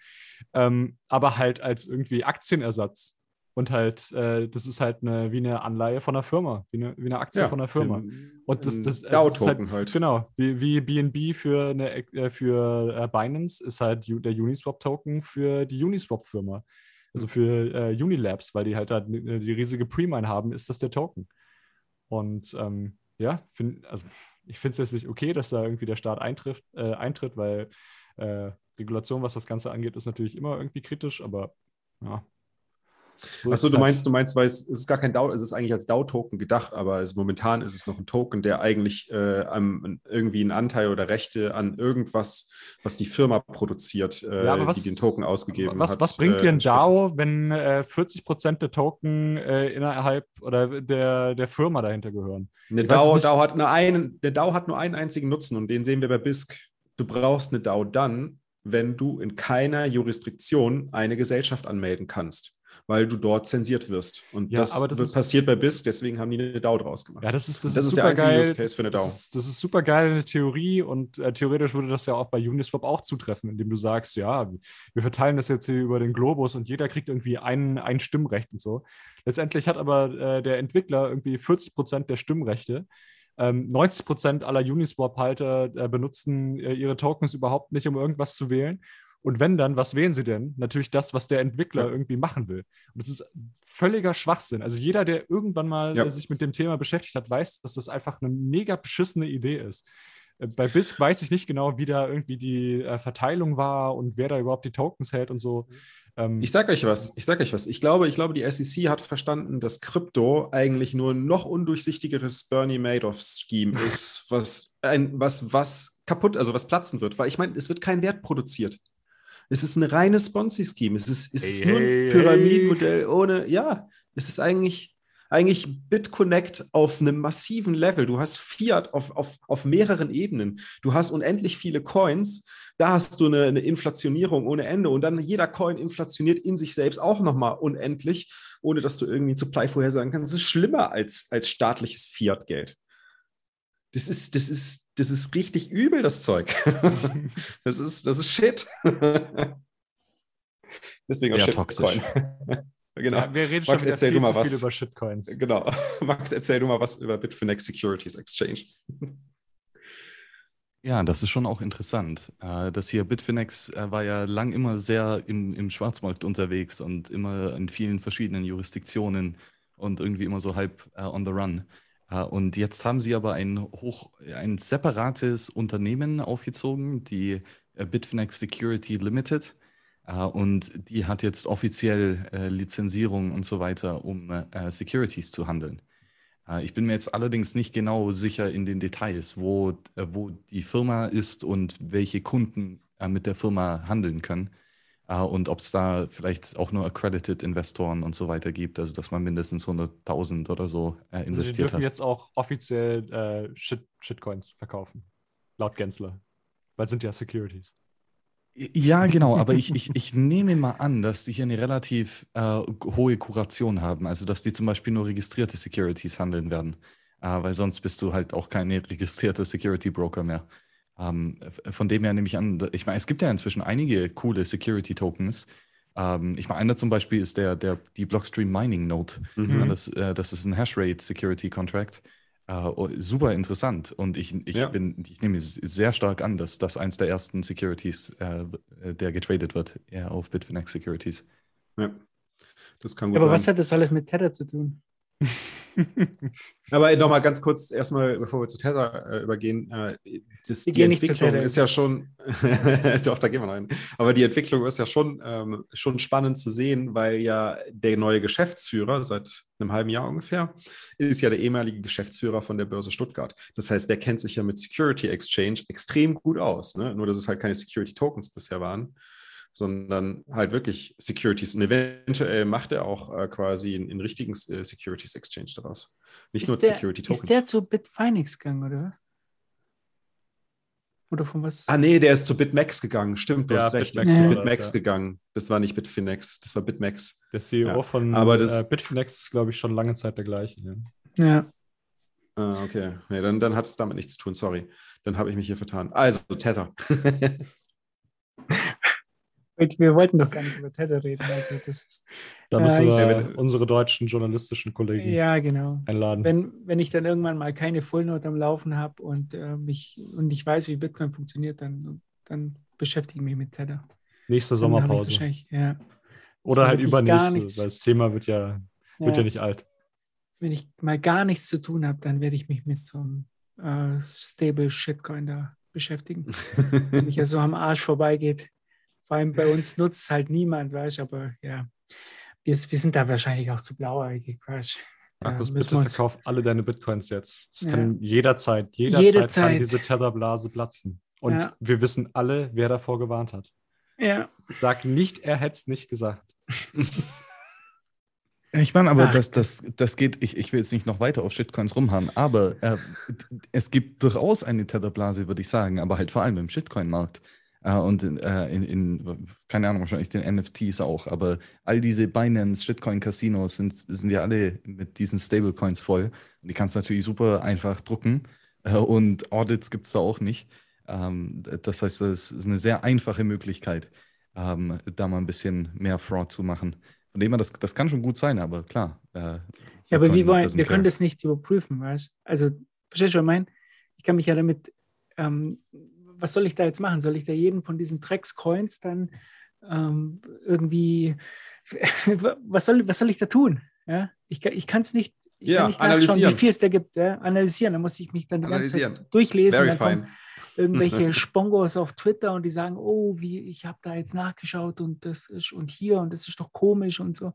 aber halt als irgendwie Aktienersatz und halt das ist halt wie eine Anleihe von einer Firma, wie eine Aktie von einer Firma und das ist halt genau wie BNB für Binance ist halt der Uniswap Token für die Uniswap Firma, also für Unilabs, weil die halt da die riesige Premine haben, ist das der Token und ja, ich finde es jetzt nicht okay, dass da irgendwie der Staat eintritt, weil Regulation, was das Ganze angeht, ist natürlich immer irgendwie kritisch, aber ja. So, achso, du meinst, weil es ist gar kein DAO, es ist eigentlich als DAO-Token gedacht, aber momentan ist es noch ein Token, der eigentlich irgendwie einen Anteil oder Rechte an irgendwas, was die Firma produziert, die den Token ausgegeben hat. Was bringt dir ein DAO, wenn 40% der Token innerhalb oder der Firma dahinter gehören? Eine DAO hat nur einen einzigen Nutzen und den sehen wir bei BISC. Du brauchst eine DAO dann, wenn du in keiner Jurisdiktion eine Gesellschaft anmelden kannst, weil du dort zensiert wirst. Und ja, das passiert bei BISC, deswegen haben die eine DAO draus gemacht. Ja, das ist der einzige Use Case für eine DAO. Das ist super geil in der Theorie und theoretisch würde das ja auch bei Uniswap auch zutreffen, indem du sagst, ja, wir verteilen das jetzt hier über den Globus und jeder kriegt irgendwie ein Stimmrecht und so. Letztendlich hat aber der Entwickler irgendwie 40% der Stimmrechte. 90% aller Uniswap-Halter benutzen ihre Tokens überhaupt nicht, um irgendwas zu wählen. Und wenn dann, was wählen sie denn? Natürlich das, was der Entwickler irgendwie machen will. Und das ist völliger Schwachsinn. Also jeder, der irgendwann mal sich mit dem Thema beschäftigt hat, weiß, dass das einfach eine mega beschissene Idee ist. Bei BISC weiß ich nicht genau, wie da irgendwie die Verteilung war und wer da überhaupt die Tokens hält und so. Ich sag euch was. Ich glaube, die SEC hat verstanden, dass Krypto eigentlich nur ein noch undurchsichtigeres Bernie Madoff-Scheme ist, was platzen wird. Weil ich meine, es wird kein Wert produziert. Es ist ein reines Sponsi-Scheme. Es ist nur ein Pyramidenmodell ohne. Ja, es ist eigentlich BitConnect auf einem massiven Level. Du hast Fiat auf mehreren Ebenen. Du hast unendlich viele Coins. Da hast du eine Inflationierung ohne Ende. Und dann jeder Coin inflationiert in sich selbst auch nochmal unendlich, ohne dass du irgendwie Supply vorhersagen kannst. Das ist schlimmer als staatliches Fiat-Geld. Das ist richtig übel, das Zeug. Das ist Shit. Deswegen auch Shitcoin. Genau. Ja, wir reden Max, schon viel mal was. Viel über Shitcoins. Genau. Max, erzähl du mal was über Bitfinex Securities Exchange. Ja, das ist schon auch interessant. Das hier Bitfinex war ja lang immer sehr im Schwarzmarkt unterwegs und immer in vielen verschiedenen Jurisdiktionen und irgendwie immer so halb on the run. Und jetzt haben sie aber ein separates Unternehmen aufgezogen, die Bitfinex Security Limited. Und die hat jetzt offiziell Lizenzierung und so weiter, um Securities zu handeln. Ich bin mir jetzt allerdings nicht genau sicher in den Details, wo die Firma ist und welche Kunden mit der Firma handeln können. Und ob es da vielleicht auch nur Accredited Investoren und so weiter gibt, also dass man mindestens 100.000 oder so investiert hat. Sie dürfen jetzt auch offiziell Shitcoins verkaufen, laut Gensler, weil es sind ja Securities. Ja, genau, aber ich nehme mal an, dass die hier eine relativ hohe Kuration haben, also dass die zum Beispiel nur registrierte Securities handeln werden, weil sonst bist du halt auch keine registrierte Security Broker mehr. Von dem her nehme ich an, ich meine, es gibt ja inzwischen einige coole Security-Tokens. Ich meine, einer zum Beispiel ist die Blockstream Mining Note. Mhm. Das ist ein Hashrate-Security-Contract. Super interessant. Und ich nehme sehr stark an, dass das eins der ersten Securities, der getradet wird, auf Bitfinex Securities. Ja, das kann gut sein. Aber was hat das alles mit Tether zu tun? Aber nochmal ganz kurz, erstmal, bevor wir zu Tether übergehen, die Entwicklung ist ja schon, doch, da gehen wir noch hin, aber die Entwicklung ist ja schon spannend zu sehen, weil ja der neue Geschäftsführer seit einem halben Jahr ungefähr ist ja der ehemalige Geschäftsführer von der Börse Stuttgart. Das heißt, der kennt sich ja mit Security Exchange extrem gut aus, ne? Nur, dass es halt keine Security Tokens bisher waren, sondern halt wirklich Securities. Und eventuell macht er auch quasi einen richtigen Securities Exchange daraus. Nicht nur Security Tokens. Ist der zu Bitfinex gegangen, oder was? Oder von was? Ah, nee, der ist zu Bitmax gegangen. Stimmt, du hast recht. Der ist zu Bitmax gegangen. Das war nicht Bitfinex, das war Bitmax. Der CEO von Bitfinex ist, glaube ich, schon lange Zeit der gleiche. Ja. Ah, okay. Nee, dann hat es damit nichts zu tun, sorry. Dann habe ich mich hier vertan. Also, Tether. Wir wollten doch gar nicht über Tether reden. Also das ist, da müssen wir unsere deutschen journalistischen Kollegen einladen. Wenn ich dann irgendwann mal keine Fullnote am Laufen habe und ich weiß, wie Bitcoin funktioniert, dann beschäftige ich mich mit Tether. Nächste Sommerpause. Oder halt übernächste, weil das Thema wird ja nicht alt. Wenn ich mal gar nichts zu tun habe, dann werde ich mich mit so einem Stable Shitcoin da beschäftigen. Wenn mich ja so am Arsch vorbeigeht. Vor allem bei uns nutzt es halt niemand, weißt du, aber ja, wir sind da wahrscheinlich auch zu blauäugig, weißt du. Markus, bitte verkauf alle deine Bitcoins jetzt. Es kann jederzeit kann diese Tether-Blase platzen. Und wir wissen alle, wer davor gewarnt hat. Ja. Sag nicht, er hätte es nicht gesagt. Ich meine, aber das geht, ich will jetzt nicht noch weiter auf Shitcoins rumhauen, aber es gibt durchaus eine Tetherblase, würde ich sagen, aber halt vor allem im Shitcoin-Markt. Und in, keine Ahnung, wahrscheinlich den NFTs auch, aber all diese Binance, Shitcoin-Casinos sind ja alle mit diesen Stablecoins voll. Und die kannst du natürlich super einfach drucken und Audits gibt es da auch nicht. Das heißt, das ist eine sehr einfache Möglichkeit, da mal ein bisschen mehr Fraud zu machen. Von dem her, das kann schon gut sein, aber klar. Ja, aber wir können das nicht überprüfen, weißt du? Also, verstehst du, was ich meine? Ich kann mich ja damit... was soll ich da jetzt machen? Soll ich da jeden von diesen Dreckscoins dann irgendwie, was soll ich da tun? Ja? Ich kann es nicht, ich kann nicht nachschauen, wie viel es da gibt. Ja? Analysieren, da muss ich mich dann die ganze Zeit durchlesen. Dann kommen irgendwelche Spongos auf Twitter und die sagen, oh, ich habe da jetzt nachgeschaut und das ist und hier und das ist doch komisch und so.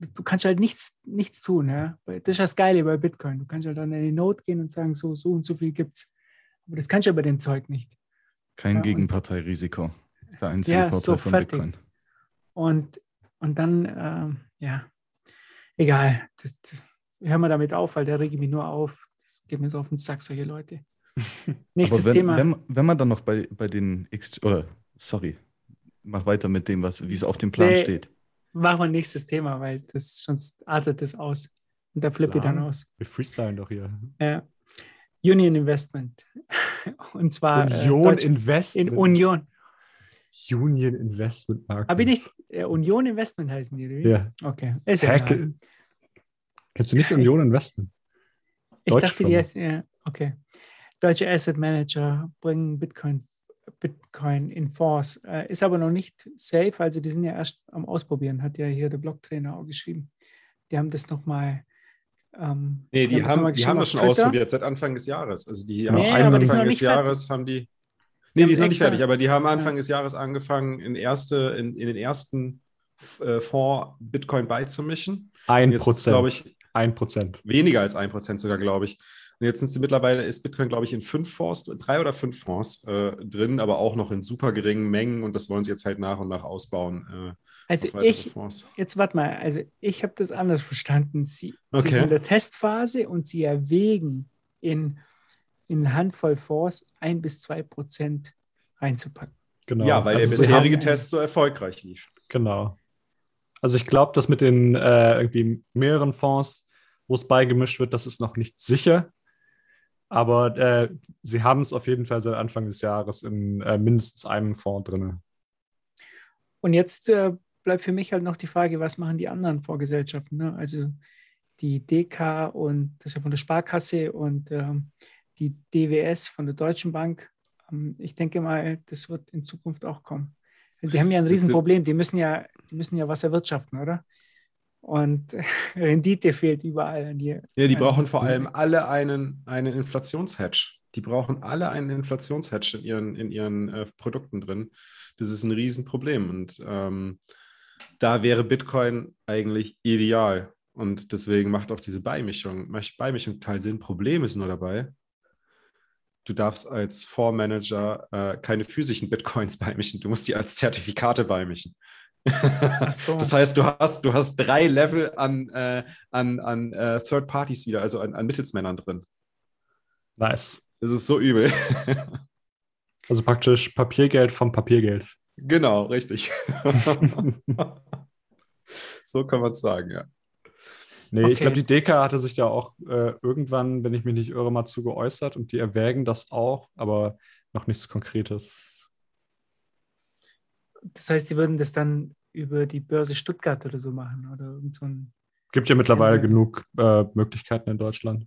Du kannst halt nichts tun. Ja? Das ist das Geile bei Bitcoin. Du kannst halt an eine Note gehen und sagen, so und so viel gibt's. Aber das kannst du ja bei dem Zeug nicht. Kein Gegenparteirisiko. Das ist der einzige Vorteil von Bitcoin. Und dann, egal. Hören wir damit auf, weil der regt mich nur auf. Das geht mir so auf den Sack, solche Leute. Nächstes Thema. Wenn man dann noch bei den mach weiter mit dem, wie es auf dem Plan steht. Machen wir nächstes Thema, weil sonst artet das aus. Und da flippe ich dann aus. Wir freestylen doch hier. Ja. Union Investment. Und zwar Union Investment Markets. Aber nicht Union Investment heißen die, oder? Ja. Okay. Ist ja klar. Kennst du nicht Union Investment? Ich dachte, die heißt, okay. Deutsche Asset Manager bringen Bitcoin in Force. Ist aber noch nicht safe, also die sind ja erst am Ausprobieren, hat ja hier der Blocktrainer auch geschrieben. Die haben das nochmal... die haben das schon ausprobiert seit Anfang des Jahres. Also die haben Anfang des Jahres haben die. Nee, die sind noch nicht fertig, aber die haben Anfang des Jahres angefangen, in den ersten Fonds Bitcoin beizumischen. 1%, glaube ich. 1%. Weniger als 1% sogar, glaube ich. Und jetzt sind sie mittlerweile, ist Bitcoin, glaube ich, in 3 oder 5 Fonds drin, aber auch noch in super geringen Mengen und das wollen sie jetzt halt nach und nach ausbauen. Ich habe das anders verstanden. Sie sind in der Testphase und sie erwägen, in eine Handvoll Fonds 1-2% reinzupacken. Genau. Ja, weil der bisherige Test so erfolgreich lief. Genau. Also ich glaube, dass mit den irgendwie mehreren Fonds, wo es beigemischt wird, das ist noch nicht sicher. Aber sie haben es auf jeden Fall seit Anfang des Jahres in mindestens einem Fonds drin. Und jetzt bleibt für mich halt noch die Frage, was machen die anderen Fondsgesellschaften? Ne? Also die DK und das ist ja von der Sparkasse und die DWS von der Deutschen Bank. Ich denke mal, das wird in Zukunft auch kommen. Die haben ja ein Riesenproblem. Die müssen ja was erwirtschaften, oder? Und Rendite fehlt überall. Die brauchen vor allem alle einen Inflationshedge. Die brauchen alle einen Inflationshedge in ihren Produkten drin. Das ist ein Riesenproblem und da wäre Bitcoin eigentlich ideal und deswegen macht auch diese Beimischung total Sinn. Problem ist nur dabei, du darfst als Fondsmanager keine physischen Bitcoins beimischen, du musst die als Zertifikate beimischen. Ach so. Das heißt, du hast 3 Level an Third Parties wieder, also an Mittelsmännern drin. Nice. Das ist so übel. Also praktisch Papiergeld vom Papiergeld. Genau, richtig. So kann man es sagen, ja. Nee, okay. Ich glaube, die DK hatte sich ja auch irgendwann, wenn ich mich nicht irre, mal zu geäußert und die erwägen das auch, aber noch nichts Konkretes. Das heißt, die würden das dann über die Börse Stuttgart oder so machen? Oder so ein Gibt ja mittlerweile genug Möglichkeiten in Deutschland.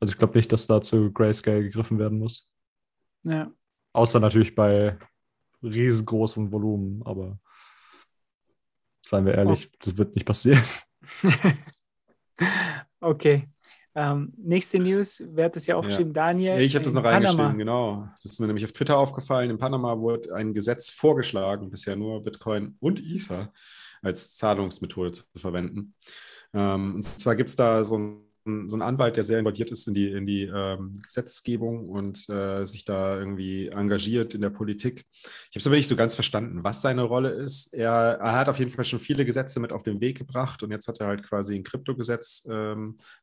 Also ich glaube nicht, dass da zu Grayscale gegriffen werden muss. Ja. Außer natürlich bei riesengroßen Volumen, aber seien wir ehrlich, das wird nicht passieren. Okay. Nächste News, wer hat das ja aufgeschrieben, ja. Daniel? Ich habe das noch reingeschrieben, genau. Das ist mir nämlich auf Twitter aufgefallen. In Panama wurde ein Gesetz vorgeschlagen, bisher nur Bitcoin und Ether als Zahlungsmethode zu verwenden. Und zwar gibt es da so einen Anwalt, der sehr involviert ist in die Gesetzgebung und sich da irgendwie engagiert in der Politik. Ich habe es aber nicht so ganz verstanden, was seine Rolle ist. Er hat auf jeden Fall schon viele Gesetze mit auf den Weg gebracht und jetzt hat er halt quasi ein Kryptogesetz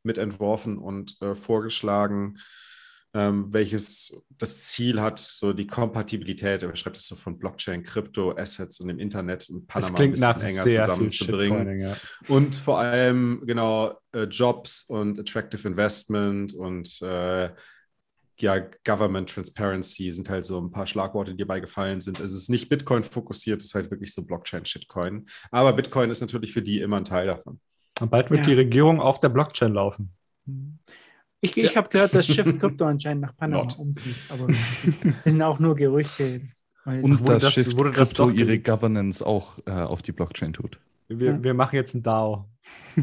mitentworfen und vorgeschlagen, welches das Ziel hat, so die Kompatibilität, er schreibt es so von Blockchain, Krypto, Assets und dem Internet und Panama ein bisschen enger zusammenzubringen. Ja. Und vor allem, genau, Jobs und Attractive Investment und Government Transparency sind halt so ein paar Schlagworte, die dabei gefallen sind. Also es ist nicht Bitcoin fokussiert, es ist halt wirklich so Blockchain-Shitcoin. Aber Bitcoin ist natürlich für die immer ein Teil davon. Und bald wird die Regierung auf der Blockchain laufen. Ich habe gehört, dass Shift Krypto anscheinend nach Panama umzieht, aber das sind auch nur Gerüchte. Und dass Shift Krypto ihre Governance auch auf die Blockchain tut. Wir machen jetzt ein DAO. Ja,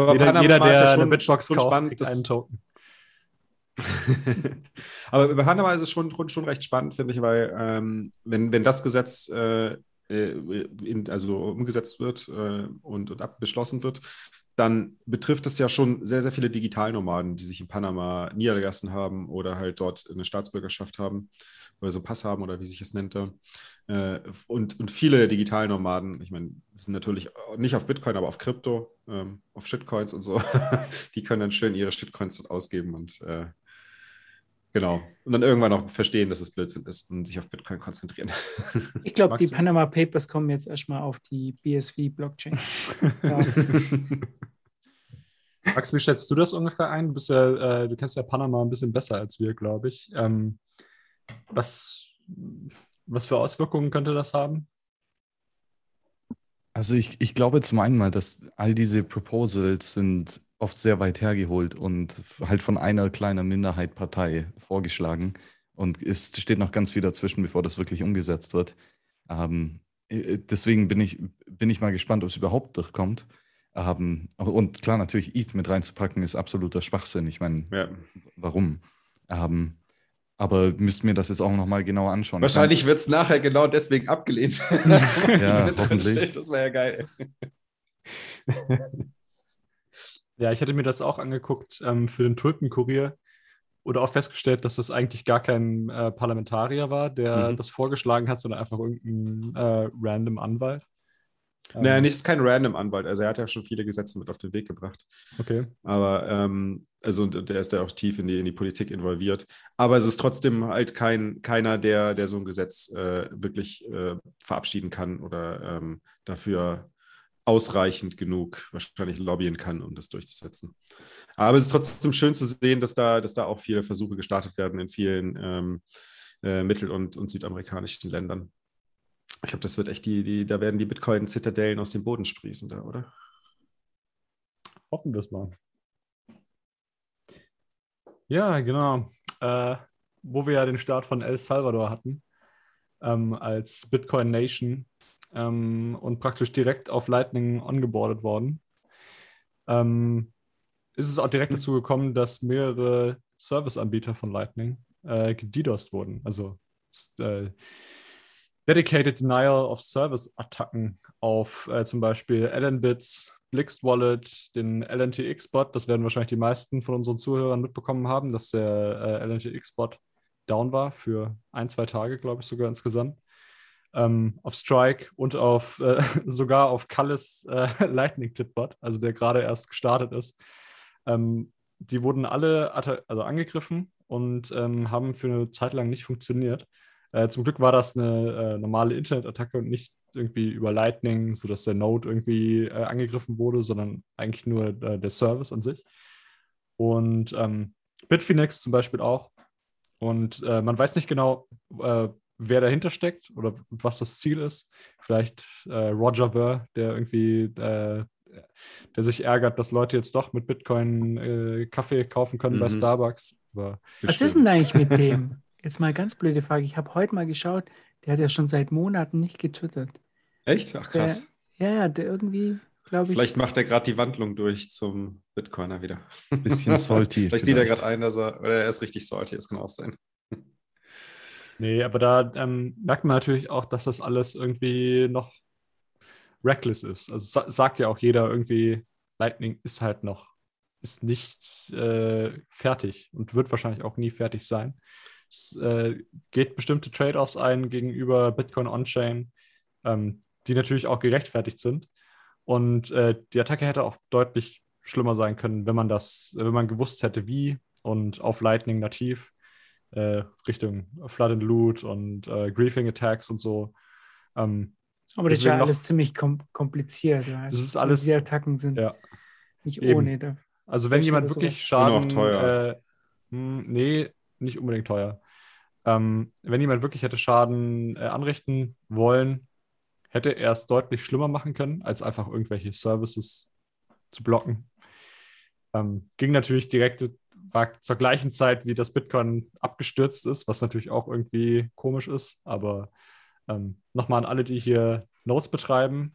aber jeder der ja schon Bitstocks kauft, kriegt einen Token. Aber über Panama ist es schon recht spannend, finde ich, weil wenn das Gesetz umgesetzt wird und beschlossen wird, dann betrifft das ja schon sehr, sehr viele Digitalnomaden, die sich in Panama niedergelassen haben oder halt dort eine Staatsbürgerschaft haben oder so einen Pass haben oder wie sich es nennt. Und viele Digitalnomaden, ich meine, sind natürlich nicht auf Bitcoin, aber auf Krypto, auf Shitcoins und so. Die können dann schön ihre Shitcoins dort ausgeben und genau. Und dann irgendwann auch verstehen, dass es Blödsinn ist und sich auf Bitcoin konzentrieren. Ich glaube, die Panama Papers kommen jetzt erstmal auf die BSV-Blockchain. Ja. Max, wie schätzt du das ungefähr ein? Du kennst ja Panama ein bisschen besser als wir, glaube ich. Was für Auswirkungen könnte das haben? Also ich glaube zum einen mal, dass all diese Proposals sind oft sehr weit hergeholt und halt von einer kleinen Minderheitpartei vorgeschlagen. Und es steht noch ganz viel dazwischen, bevor das wirklich umgesetzt wird. Deswegen bin ich mal gespannt, ob es überhaupt durchkommt. Und klar, natürlich ETH mit reinzupacken ist absoluter Schwachsinn. Ich meine, warum? Aber müssten wir das jetzt auch nochmal genauer anschauen. Wahrscheinlich wird es nachher genau deswegen abgelehnt. Ja, hoffentlich. Das wäre ja geil. Ja, ich hatte mir das auch angeguckt für den Tulpenkurier oder auch festgestellt, dass das eigentlich gar kein Parlamentarier war, der das vorgeschlagen hat, sondern einfach irgendein random Anwalt. Naja, nicht, ist kein random Anwalt. Also er hat ja schon viele Gesetze mit auf den Weg gebracht. Okay. Aber, und der ist ja auch tief in die Politik involviert. Aber es ist trotzdem halt keiner, der so ein Gesetz wirklich verabschieden kann oder dafür ausreichend genug wahrscheinlich lobbyen kann, um das durchzusetzen. Aber es ist trotzdem schön zu sehen, dass da auch viele Versuche gestartet werden in vielen mittel- und südamerikanischen Ländern. Ich glaube, das wird echt da werden die Bitcoin-Zitadellen aus dem Boden sprießen da, oder? Hoffen wir es mal. Ja, genau. Wo wir ja den Start von El Salvador hatten, als Bitcoin Nation, und praktisch direkt auf Lightning ongeboardet worden, ist es auch direkt dazu gekommen, dass mehrere Serviceanbieter von Lightning geDDoSed wurden. Also Dedicated Denial of Service Attacken auf zum Beispiel LNBits, Blixt Wallet, den LNTX-Bot. Das werden wahrscheinlich die meisten von unseren Zuhörern mitbekommen haben, dass der LNTX-Bot down war für 1-2 Tage, glaube ich sogar insgesamt. Auf Strike und auf sogar auf Kalles Lightning-Tip-Bot, also der gerade erst gestartet ist. Die wurden alle angegriffen und haben für eine Zeit lang nicht funktioniert. Zum Glück war das eine normale Internetattacke und nicht irgendwie über Lightning, sodass der Node irgendwie angegriffen wurde, sondern eigentlich nur der Service an sich. Und Bitfinex zum Beispiel auch. Und man weiß nicht genau, wer dahinter steckt oder was das Ziel ist. Vielleicht Roger Ver, der sich ärgert, dass Leute jetzt doch mit Bitcoin Kaffee kaufen können bei Starbucks. Aber was ist denn eigentlich mit dem? Jetzt mal ganz blöde Frage. Ich habe heute mal geschaut, der hat ja schon seit Monaten nicht getwittert. Echt? Ach, krass. Der irgendwie glaube ich. Vielleicht macht er gerade die Wandlung durch zum Bitcoiner wieder. Ein bisschen salty. Vielleicht sieht er gerade ein, dass er ist richtig salty, das kann auch sein. Nee, aber da merkt man natürlich auch, dass das alles irgendwie noch reckless ist. Also sagt ja auch jeder irgendwie, Lightning ist halt noch, ist nicht fertig und wird wahrscheinlich auch nie fertig sein. Es geht bestimmte Trade-offs ein gegenüber Bitcoin On-Chain, die natürlich auch gerechtfertigt sind. Und die Attacke hätte auch deutlich schlimmer sein können, wenn man gewusst hätte, wie, und auf Lightning nativ. Richtung Flood and Loot und Griefing Attacks und so. Aber das ist ja alles ziemlich kompliziert. Ja. Das ist alles, die Attacken sind nicht ohne. Da also wenn jemand wirklich Schaden... Und auch teuer. Nee, nicht unbedingt teuer. Wenn jemand wirklich hätte Schaden anrichten wollen, hätte er es deutlich schlimmer machen können, als einfach irgendwelche Services zu blocken. Ging natürlich direkte war zur gleichen Zeit, wie das Bitcoin abgestürzt ist, was natürlich auch irgendwie komisch ist, aber nochmal an alle, die hier Nodes betreiben,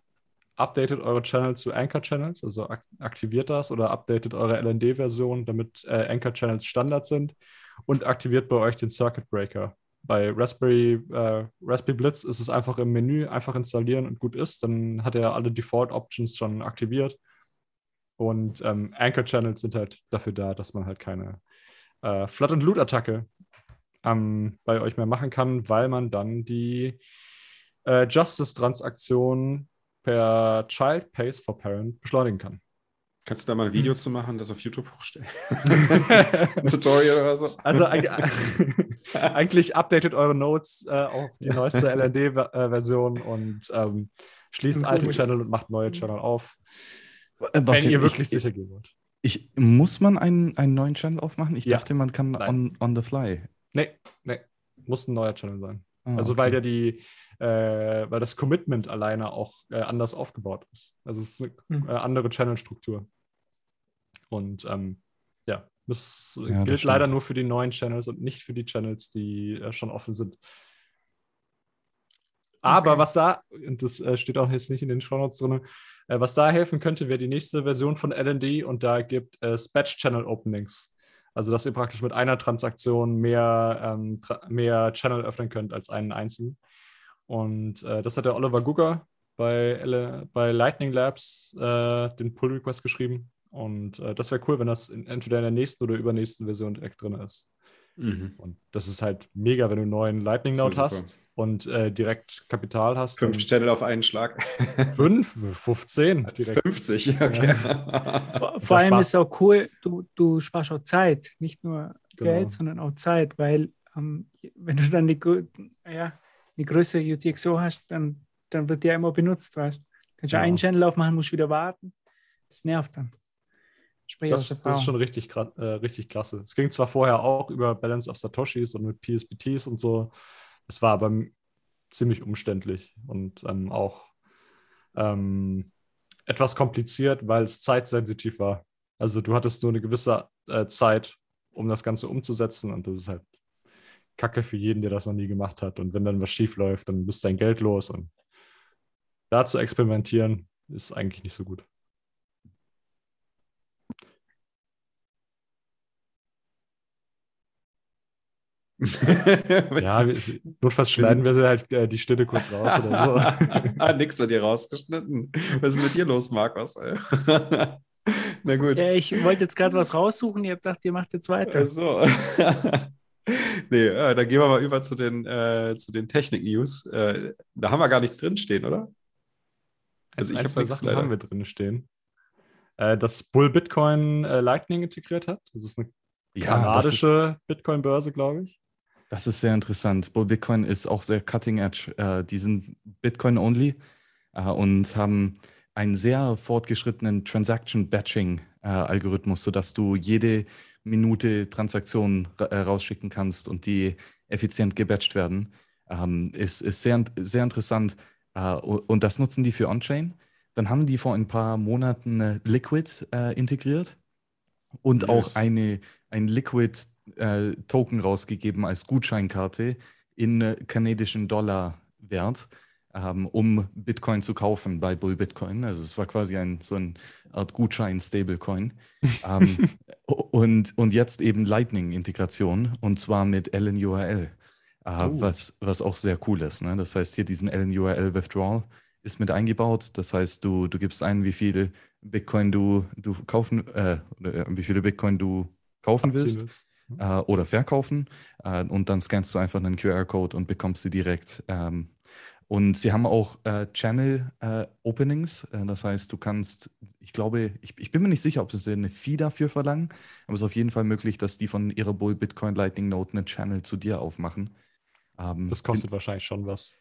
updatet eure Channel zu Anchor-Channels, also aktiviert das oder updatet eure LND-Version, damit Anchor-Channels Standard sind, und aktiviert bei euch den Circuit Breaker. Bei Raspberry Blitz ist es einfach im Menü, einfach installieren und gut ist, dann hat er alle Default-Options schon aktiviert. Und Anchor-Channels sind halt dafür da, dass man halt keine Flood-and-Loot-Attacke bei euch mehr machen kann, weil man dann die Justice-Transaktion per Child Pays for Parent beschleunigen kann. Kannst du da mal ein Video zu machen, das auf YouTube hochstellen? Ein Tutorial oder so? Also eigentlich updatet eure Nodes auf die neueste LND-Version und schließt alte Channel und macht neue Channel auf. Wenn ihr wirklich sicher gehen wollt. Muss man einen neuen Channel aufmachen? Ich dachte, man kann on the fly. Nee. Muss ein neuer Channel sein. Ah, also okay. Weil ja weil das Commitment alleine auch anders aufgebaut ist. Also es ist eine andere Channel-Struktur. Und das gilt das leider nur für die neuen Channels und nicht für die Channels, die schon offen sind. Aber was da, und das steht auch jetzt nicht in den Shownotes drin, was da helfen könnte, wäre die nächste Version von LND, und da gibt es Batch-Channel-Openings. Also, dass ihr praktisch mit einer Transaktion mehr Channel öffnen könnt als einen einzigen. Und das hat der Oliver Gugger bei Lightning Labs den Pull-Request geschrieben. Und das wäre cool, wenn das entweder in der nächsten oder übernächsten Version direkt drin ist. Mhm. Und das ist halt mega, wenn du einen neuen Lightning-Node hast und direkt Kapital hast. 5 Channel auf einen Schlag. 15. 50, okay. Ja. Vor allem ist es auch cool, du sparst auch Zeit, nicht nur Geld, sondern auch Zeit, weil wenn du dann die Größe UTXO hast, dann wird die ja immer benutzt, weißt du. Kannst du einen Channel aufmachen, musst wieder warten. Das nervt dann. Das ist schon richtig klasse. Es ging zwar vorher auch über Balance of Satoshis und mit PSBTs und so, es war aber ziemlich umständlich und auch etwas kompliziert, weil es zeitsensitiv war. Also du hattest nur eine gewisse Zeit, um das Ganze umzusetzen, und das ist halt Kacke für jeden, der das noch nie gemacht hat. Und wenn dann was schief läuft, dann bist dein Geld los, und da zu experimentieren ist eigentlich nicht so gut. Notfalls schneiden wir halt die Stille kurz raus oder so. Nix wird hier rausgeschnitten. Was ist mit dir los, Markus? Na gut. Ja, ich wollte jetzt gerade was raussuchen. Ich habe gedacht, ihr macht jetzt weiter. Ach so. Nee, dann gehen wir mal über zu den Technik-News. Da haben wir gar nichts drinstehen, oder? Also ich habe Sachen haben wir drinstehen. Dass Bull Bitcoin Lightning integriert hat. Das ist eine kanadische Bitcoin-Börse, glaube ich. Das ist sehr interessant. Bull Bitcoin ist auch sehr cutting edge. Die sind Bitcoin-only und haben einen sehr fortgeschrittenen Transaction-Batching-Algorithmus, sodass du jede Minute Transaktionen rausschicken kannst und die effizient gebatcht werden. Ist sehr, sehr interessant. Und das nutzen die für On-Chain. Dann haben die vor ein paar Monaten Liquid integriert und auch ein Liquid-Token rausgegeben als Gutscheinkarte in kanadischen Dollar-Wert, um Bitcoin zu kaufen bei Bull Bitcoin. Also es war quasi so eine Art Gutschein-Stablecoin. Und jetzt eben Lightning-Integration, und zwar mit LNURL, was auch sehr cool ist. Ne? Das heißt, hier diesen LNURL-Withdrawal ist mit eingebaut. Das heißt, du gibst ein, wie viele Bitcoin du kaufen willst. Oder verkaufen, und dann scannst du einfach einen QR-Code und bekommst sie direkt. Und sie haben auch Channel-Openings, das heißt, du kannst, ich bin mir nicht sicher, ob sie eine Fee dafür verlangen, aber es ist auf jeden Fall möglich, dass die von ihrer Bull Bitcoin Lightning Note einen Channel zu dir aufmachen. Das kostet wahrscheinlich schon was.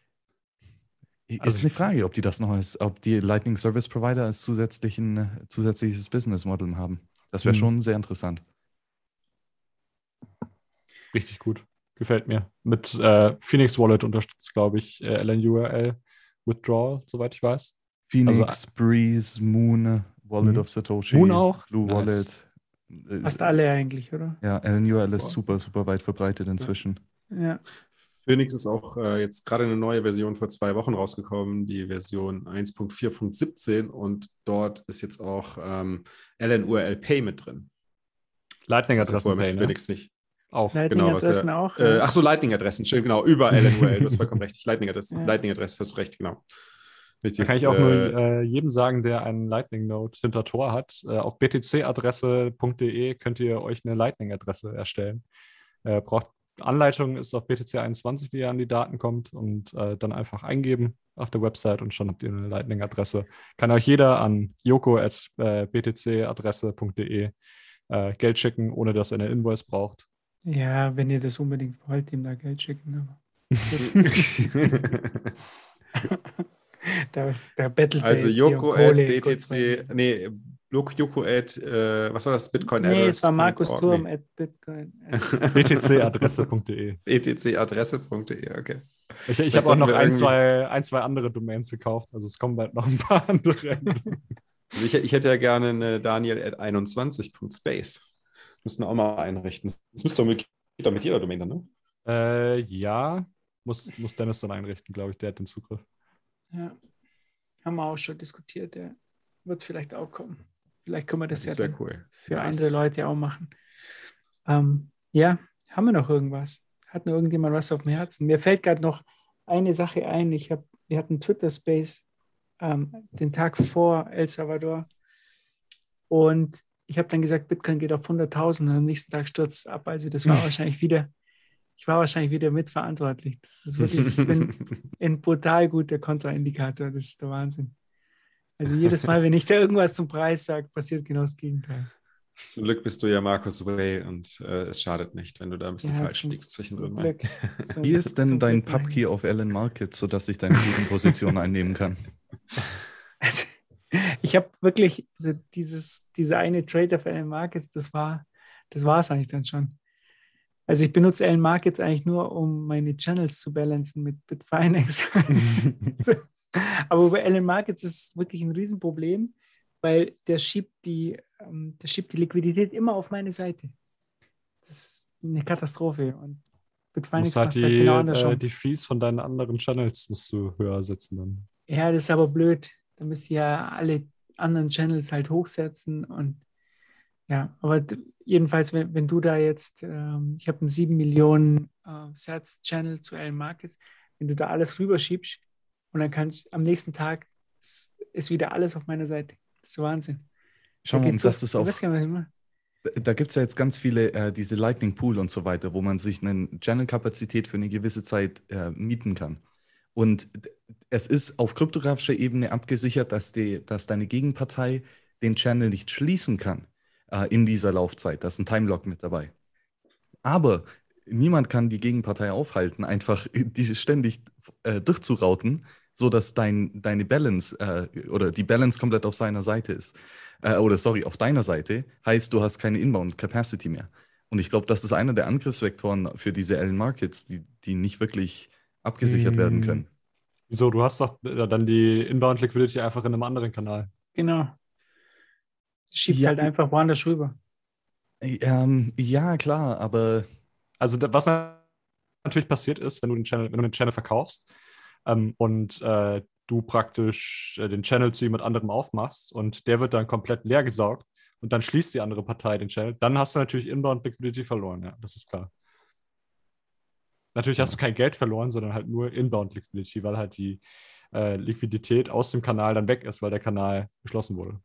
Ist eine Frage, ob die das noch als, ob die Lightning Service Provider als zusätzliches Business Model haben. Das wäre schon sehr interessant. Richtig gut. Gefällt mir. Mit Phoenix Wallet unterstützt, glaube ich, LNURL Withdrawal, soweit ich weiß. Phoenix, also, Breeze, Moon, Wallet of Satoshi. Moon auch? Blue Wallet. Fast alle eigentlich, oder? Ja, LNURL ist super, super weit verbreitet inzwischen. Ja. Phoenix ist auch jetzt gerade eine neue Version vor 2 Wochen rausgekommen, die Version 1.4.17, und dort ist jetzt auch LNURL Pay mit drin. Lightning-Adressen Pay, ne? Phoenix nicht. Auch. Lightning-Adressen genau, auch. Achso, Lightning-Adressen, genau, über LNURL, du hast vollkommen recht. Lightning-Adressen, ja. Lightning-Adressen, hast du recht, genau. Richtig, da kann ich auch nur jedem sagen, der einen Lightning-Node hinter Tor hat, auf btcadresse.de könnt ihr euch eine Lightning-Adresse erstellen. Braucht Anleitung, ist auf BTC21, wie ihr an die Daten kommt, und dann einfach eingeben auf der Website und schon habt ihr eine Lightning-Adresse. Kann euch jeder an joko@btcadresse.de Geld schicken, ohne dass er eine Invoice braucht. Ja, wenn ihr das unbedingt wollt, ihm da Geld schicken. da bettelt also btcadresse.de btcadresse.de, okay. Ich habe auch noch ein, zwei andere Domains gekauft, also es kommen bald noch ein paar andere. Also ich hätte ja gerne eine daniel@21.space. Müssen wir auch mal einrichten. Das müsste doch mit jeder Domain dann, ne? Ja, muss Dennis dann einrichten, glaube ich. Der hat den Zugriff. Ja, haben wir auch schon diskutiert. Der wird vielleicht auch kommen. Vielleicht können wir das ja cool für andere Leute auch machen. Ja, haben wir noch irgendwas? Hat noch irgendjemand was auf dem Herzen? Mir fällt gerade noch eine Sache ein. Wir hatten Twitter-Space den Tag vor El Salvador, und ich habe dann gesagt, Bitcoin geht auf 100.000, und am nächsten Tag stürzt es ab. Also das war wahrscheinlich wieder, mitverantwortlich. Das ist wirklich, ich bin ein brutal guter Kontraindikator. Das ist der Wahnsinn. Also jedes Mal, wenn ich da irgendwas zum Preis sage, passiert genau das Gegenteil. Zum Glück bist du ja Markus Way, und es schadet nicht, wenn du da ein bisschen falsch liegst zwischendrin. Wie ist denn dein Pubkey auf LN Markets, sodass ich deine guten Position einnehmen kann? Also, ich habe wirklich, also diese eine Trade auf LN Markets, das war es eigentlich dann schon. Also ich benutze LN Markets eigentlich nur, um meine Channels zu balancen mit Bitfinex. Aber bei LN Markets ist es wirklich ein Riesenproblem, weil der schiebt die Liquidität immer auf meine Seite. Das ist eine Katastrophe. Und Bitfinex macht halt genau andersrum. Die Fees von deinen anderen Channels musst du höher setzen dann. Ja, das ist aber blöd. Da müsst ihr ja alle anderen Channels halt hochsetzen, und ja, aber jedenfalls, wenn du da jetzt, ich habe einen 7 Millionen Sats Channel zu LN Markets, wenn du da alles rüberschiebst, und dann kann ich am nächsten Tag ist wieder alles auf meiner Seite. Das ist Wahnsinn. Schau mal, das ist auch. Da gibt es ja jetzt ganz viele, diese Lightning Pool und so weiter, wo man sich eine Channel-Kapazität für eine gewisse Zeit mieten kann. Und es ist auf kryptografischer Ebene abgesichert, dass deine Gegenpartei den Channel nicht schließen kann in dieser Laufzeit. Da ist ein Timelock mit dabei. Aber niemand kann die Gegenpartei aufhalten, einfach diese ständig durchzurauten, sodass deine Balance oder die Balance komplett auf seiner Seite ist. Auf deiner Seite. Heißt, du hast keine Inbound-Capacity mehr. Und ich glaube, das ist einer der Angriffsvektoren für diese LN Markets, die nicht wirklich abgesichert werden können. Wieso? Du hast doch dann die Inbound-Liquidity einfach in einem anderen Kanal. Genau. Schiebt halt einfach woanders rüber. Ja, klar, aber... Also was natürlich passiert ist, wenn du den Channel verkaufst, und du praktisch den Channel zu jemand anderem aufmachst und der wird dann komplett leer gesaugt und dann schließt die andere Partei den Channel, dann hast du natürlich Inbound Liquidity verloren, ja, das ist klar. Natürlich hast du kein Geld verloren, sondern halt nur Inbound Liquidity, weil halt die Liquidität aus dem Kanal dann weg ist, weil der Kanal geschlossen wurde.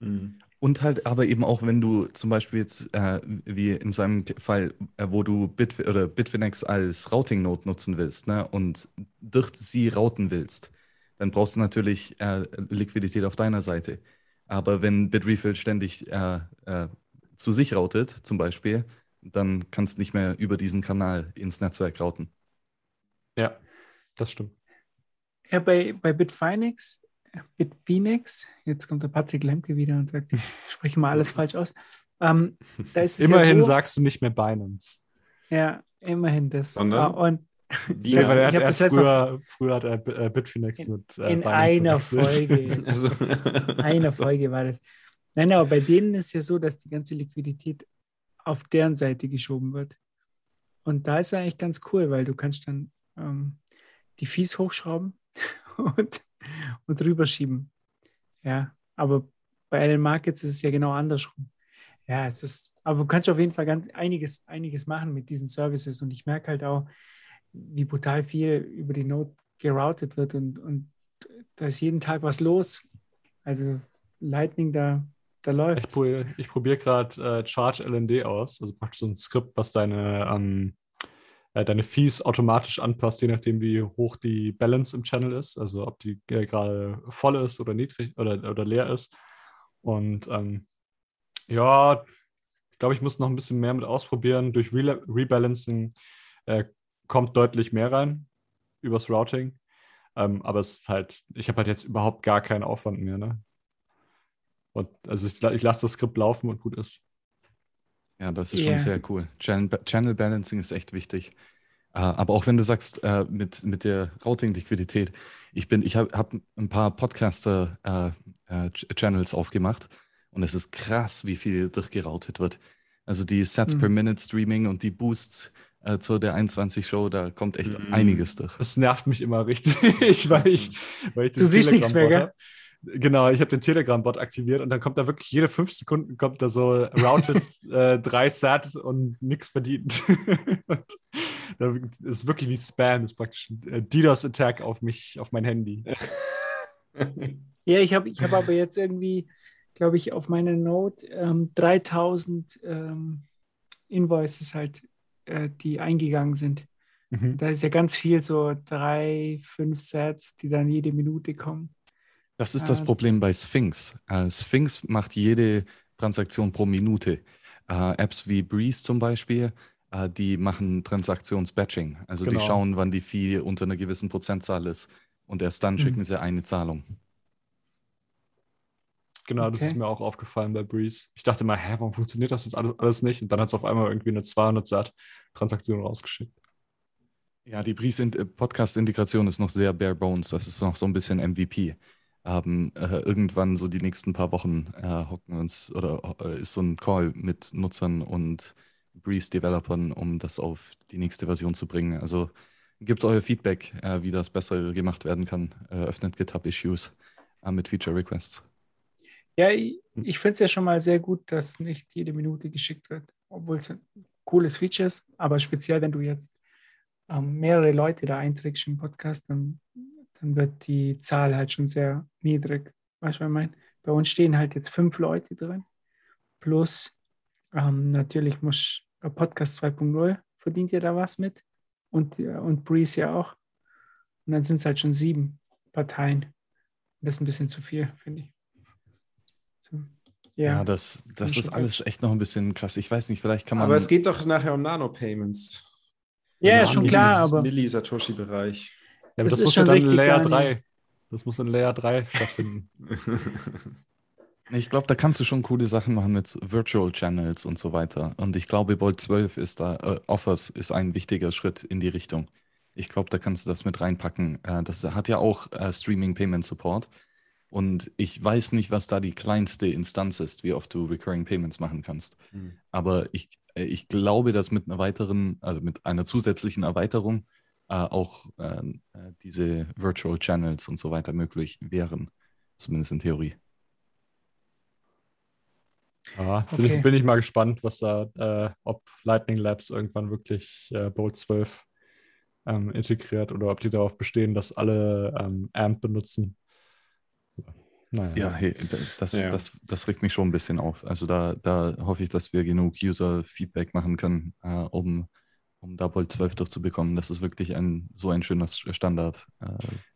Mhm. Und halt aber eben auch, wenn du zum Beispiel jetzt, wie in seinem Fall, wo du Bitfinex als Routing-Node nutzen willst, ne, und durch sie routen willst, dann brauchst du natürlich Liquidität auf deiner Seite. Aber wenn Bitrefill ständig zu sich routet, zum Beispiel, dann kannst du nicht mehr über diesen Kanal ins Netzwerk routen. Ja, das stimmt. Ja, bei Bitfinex, jetzt kommt der Patrick Lemke wieder und sagt, ich spreche mal alles falsch aus. Da ist es immerhin ja so, sagst du nicht mehr Binance. Ja, immerhin das. Und ja, weil ich das früher hat er Bitfinex mit in Binance einer Folge. Also, einer Folge war das. Nein, aber bei denen ist es ja so, dass die ganze Liquidität auf deren Seite geschoben wird. Und da ist eigentlich ganz cool, weil du kannst dann die Fees hochschrauben und rüberschieben. Ja, aber bei LN Markets ist es ja genau andersrum. Ja, es ist, aber du kannst auf jeden Fall ganz einiges machen mit diesen Services und ich merke halt auch, wie brutal viel über die Node geroutet wird und da ist jeden Tag was los. Also Lightning, da läuft. Ich probiere gerade Charge LND aus, also praktisch so ein Skript, was deine Fees automatisch anpasst, je nachdem, wie hoch die Balance im Channel ist, also ob die gerade voll ist oder niedrig oder leer ist. Und ja, ich glaube, ich muss noch ein bisschen mehr mit ausprobieren. Durch Rebalancing kommt deutlich mehr rein übers Routing. Aber es ist halt, ich habe halt jetzt überhaupt gar keinen Aufwand mehr, ne? Und also ich lasse das Skript laufen und gut ist. Ja, das ist schon sehr cool. Channel Balancing ist echt wichtig. Aber auch wenn du sagst, mit der Routing-Liquidität, ich habe ein paar Podcaster-Channels aufgemacht und es ist krass, wie viel durchgeroutet wird. Also die Sets per Minute Streaming und die Boosts zu der 21 Show, da kommt echt einiges durch. Das nervt mich immer richtig, weil ich das Telegram-Bot. Du siehst nichts mehr, gell? Genau, ich habe den Telegram-Bot aktiviert und dann kommt da wirklich jede 5 Sekunden kommt da so routed 3 Sat und nichts verdient. Und das ist wirklich wie Spam, das ist praktisch ein DDoS-Attack auf mein Handy. Ja, ich hab aber jetzt irgendwie, glaube ich, auf meiner Note 3000 Invoices halt, die eingegangen sind. Mhm. Da ist ja ganz viel so 3, 5 Sats, die dann jede Minute kommen. Das ist das Problem bei Sphinx. Sphinx macht jede Transaktion pro Minute. Apps wie Breeze zum Beispiel, die machen Transaktionsbatching. Also genau. Die schauen, wann die Fee unter einer gewissen Prozentzahl ist. Und erst dann schicken sie eine Zahlung. Genau, okay. Das ist mir auch aufgefallen bei Breeze. Ich dachte mal, warum funktioniert das jetzt alles nicht? Und dann hat es auf einmal irgendwie eine 200-Sat-Transaktion rausgeschickt. Ja, die Breeze-Podcast-Integration ist noch sehr bare bones. Das ist noch so ein bisschen MVP. Irgendwann so die nächsten paar Wochen hocken wir uns ist so ein Call mit Nutzern und Breeze-Developern, um das auf die nächste Version zu bringen. Also gebt euer Feedback, wie das besser gemacht werden kann. Öffnet GitHub-Issues mit Feature-Requests. Ja, ich finde es ja schon mal sehr gut, dass nicht jede Minute geschickt wird, obwohl es ein cooles Feature ist. Aber speziell, wenn du jetzt mehrere Leute da einträgst im Podcast, dann wird die Zahl halt schon sehr niedrig. Weißt du, was ich meine? Bei uns stehen halt jetzt 5 Leute drin. Plus, natürlich muss Podcast 2.0 verdient ja da was mit. Und Breeze ja auch. Und dann sind es halt schon 7 Parteien. Und das ist ein bisschen zu viel, finde ich. Ja, das ist alles echt noch ein bisschen krass. Ich weiß nicht, vielleicht kann man... Aber es geht doch nachher um Nano-Payments. Ja, ist schon klar, aber... Milli-Satoshi-Bereich. Ja, das muss ja dann in Layer 3. Das muss in Layer 3 stattfinden. Ich glaube, da kannst du schon coole Sachen machen mit Virtual Channels und so weiter. Und ich glaube, Bolt 12 ist da, Offers ist ein wichtiger Schritt in die Richtung. Ich glaube, da kannst du das mit reinpacken. Das hat ja auch Streaming Payment Support. Und ich weiß nicht, was da die kleinste Instanz ist, wie oft du Recurring Payments machen kannst. Mhm. Aber ich glaube, dass mit einer zusätzlichen Erweiterung auch diese Virtual Channels und so weiter möglich wären, zumindest in Theorie. Ja, okay. Bin ich mal gespannt, was da, ob Lightning Labs irgendwann wirklich Bolt 12 integriert oder ob die darauf bestehen, dass alle AMP benutzen. Naja. Ja, hey, das regt mich schon ein bisschen auf. Also da hoffe ich, dass wir genug User-Feedback machen können, um da Bolt 12 durchzubekommen. Das ist wirklich so ein schöner Standard.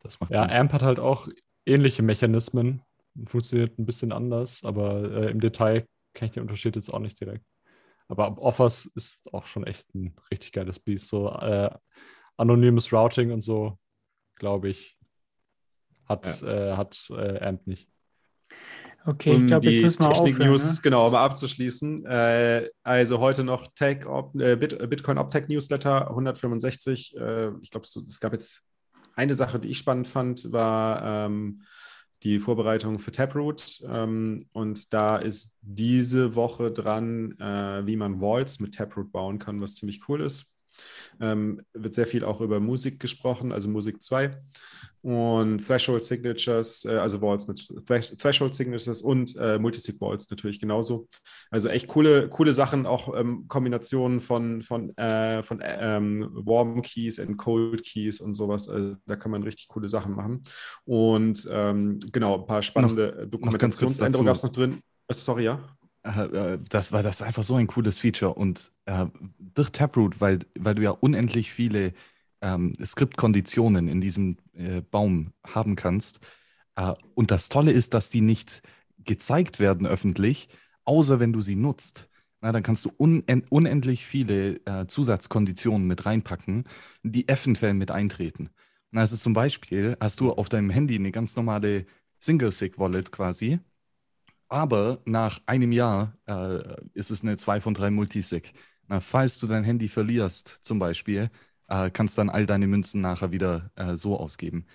Das macht Sinn. AMP hat halt auch ähnliche Mechanismen. Funktioniert ein bisschen anders, aber im Detail kenne ich den Unterschied jetzt auch nicht direkt. Aber Offers ist auch schon echt ein richtig geiles Biest. So anonymes Routing und so, glaube ich, hat AMP nicht. Okay, ich glaube, jetzt müssen wir aufhören. News, ne? Genau, um abzuschließen. Also heute noch Bitcoin Optech Newsletter 165. Ich glaube, es gab jetzt eine Sache, die ich spannend fand, war die Vorbereitung für Taproot. Und da ist diese Woche dran, wie man Vaults mit Taproot bauen kann, was ziemlich cool ist. Wird sehr viel auch über Musik gesprochen, also Musik 2 und Threshold Signatures, also Vaults mit Threshold Signatures und Multisig Vaults natürlich genauso. Also echt coole Sachen, auch Kombinationen von Warm Keys und Cold Keys und sowas. Also da kann man richtig coole Sachen machen. Und genau, ein paar spannende Dokumentationsänderungen gab es noch drin. Sorry, ja? Das war das einfach so ein cooles Feature und durch Taproot, weil du ja unendlich viele Skriptkonditionen in diesem Baum haben kannst und das Tolle ist, dass die nicht gezeigt werden öffentlich, außer wenn du sie nutzt. Na, dann kannst du unendlich viele Zusatzkonditionen mit reinpacken, die eventuell mit eintreten. Na, also zum Beispiel hast du auf deinem Handy eine ganz normale Single-Sig-Wallet quasi, aber nach einem Jahr ist es eine 2 von 3 Multisig. Na, falls du dein Handy verlierst zum Beispiel, kannst dann all deine Münzen nachher wieder so ausgeben.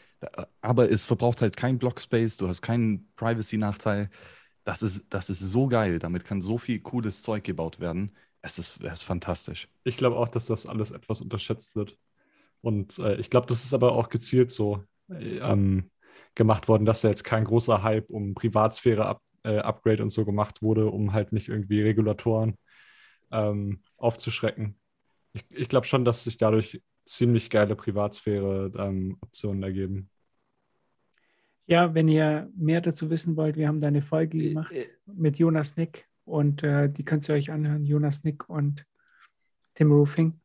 Aber es verbraucht halt kein Blockspace, du hast keinen Privacy-Nachteil. Das ist so geil, damit kann so viel cooles Zeug gebaut werden. Es ist fantastisch. Ich glaube auch, dass das alles etwas unterschätzt wird. Und ich glaube, das ist aber auch gezielt so gemacht worden, dass da jetzt kein großer Hype um Privatsphäre Upgrade und so gemacht wurde, um halt nicht irgendwie Regulatoren aufzuschrecken. Ich glaube schon, dass sich dadurch ziemlich geile Privatsphäre-Optionen ergeben. Ja, wenn ihr mehr dazu wissen wollt, wir haben da eine Folge gemacht mit Jonas Nick und die könnt ihr euch anhören, Jonas Nick und Tim Roofing.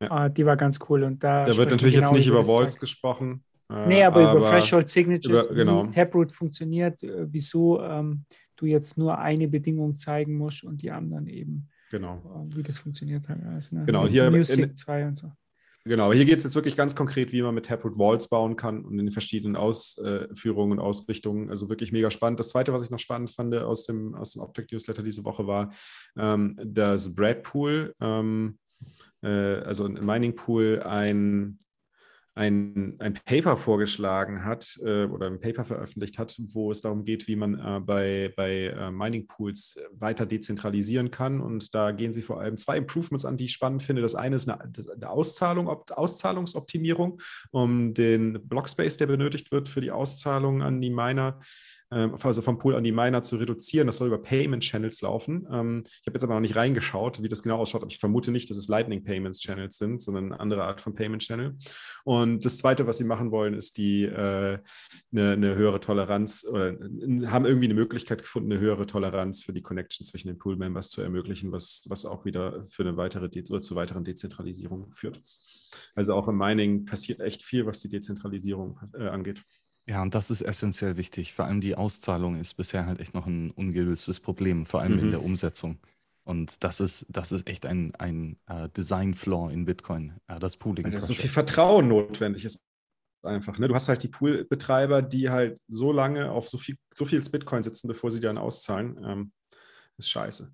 Ja. Die war ganz cool. Und da wird natürlich genau jetzt nicht über Vaults gesprochen. Nee, aber über Threshold Signatures, wie Taproot funktioniert, wieso du jetzt nur eine Bedingung zeigen musst und die anderen eben, wie das funktioniert hat. Alles, ne? Genau, hier Music 2 und so. Genau, hier geht es jetzt wirklich ganz konkret, wie man mit Taproot Vaults bauen kann und in den verschiedenen Ausführungen und Ausrichtungen. Also wirklich mega spannend. Das Zweite, was ich noch spannend fand aus dem Optech-Newsletter diese Woche, war das Breadpool, also ein Mining-Pool, ein Paper vorgeschlagen hat oder ein Paper veröffentlicht hat, wo es darum geht, wie man bei Mining Pools weiter dezentralisieren kann. Und da gehen sie vor allem 2 Improvements an, die ich spannend finde. Das eine ist eine Auszahlungsoptimierung, um den Blockspace, der benötigt wird für die Auszahlung an die Miner, also vom Pool an die Miner zu reduzieren. Das soll über Payment-Channels laufen. Ich habe jetzt aber noch nicht reingeschaut, wie das genau ausschaut. Aber ich vermute nicht, dass es Lightning-Payments-Channels sind, sondern eine andere Art von Payment-Channel. Und das Zweite, was sie machen wollen, ist eine höhere Toleranz oder haben irgendwie eine Möglichkeit gefunden, eine höhere Toleranz für die Connection zwischen den Pool-Members zu ermöglichen, was auch wieder für eine weitere zu weiteren Dezentralisierung führt. Also auch im Mining passiert echt viel, was die Dezentralisierung angeht. Ja, und das ist essentiell wichtig. Vor allem die Auszahlung ist bisher halt echt noch ein ungelöstes Problem, vor allem in der Umsetzung. Und das ist echt ein Design-Flaw in Bitcoin, das Pooling. Weil da so viel Vertrauen notwendig ist einfach. Ne? Du hast halt die Pool-Betreiber, die halt so lange auf so viel Bitcoin sitzen, bevor sie dann auszahlen. Ist scheiße.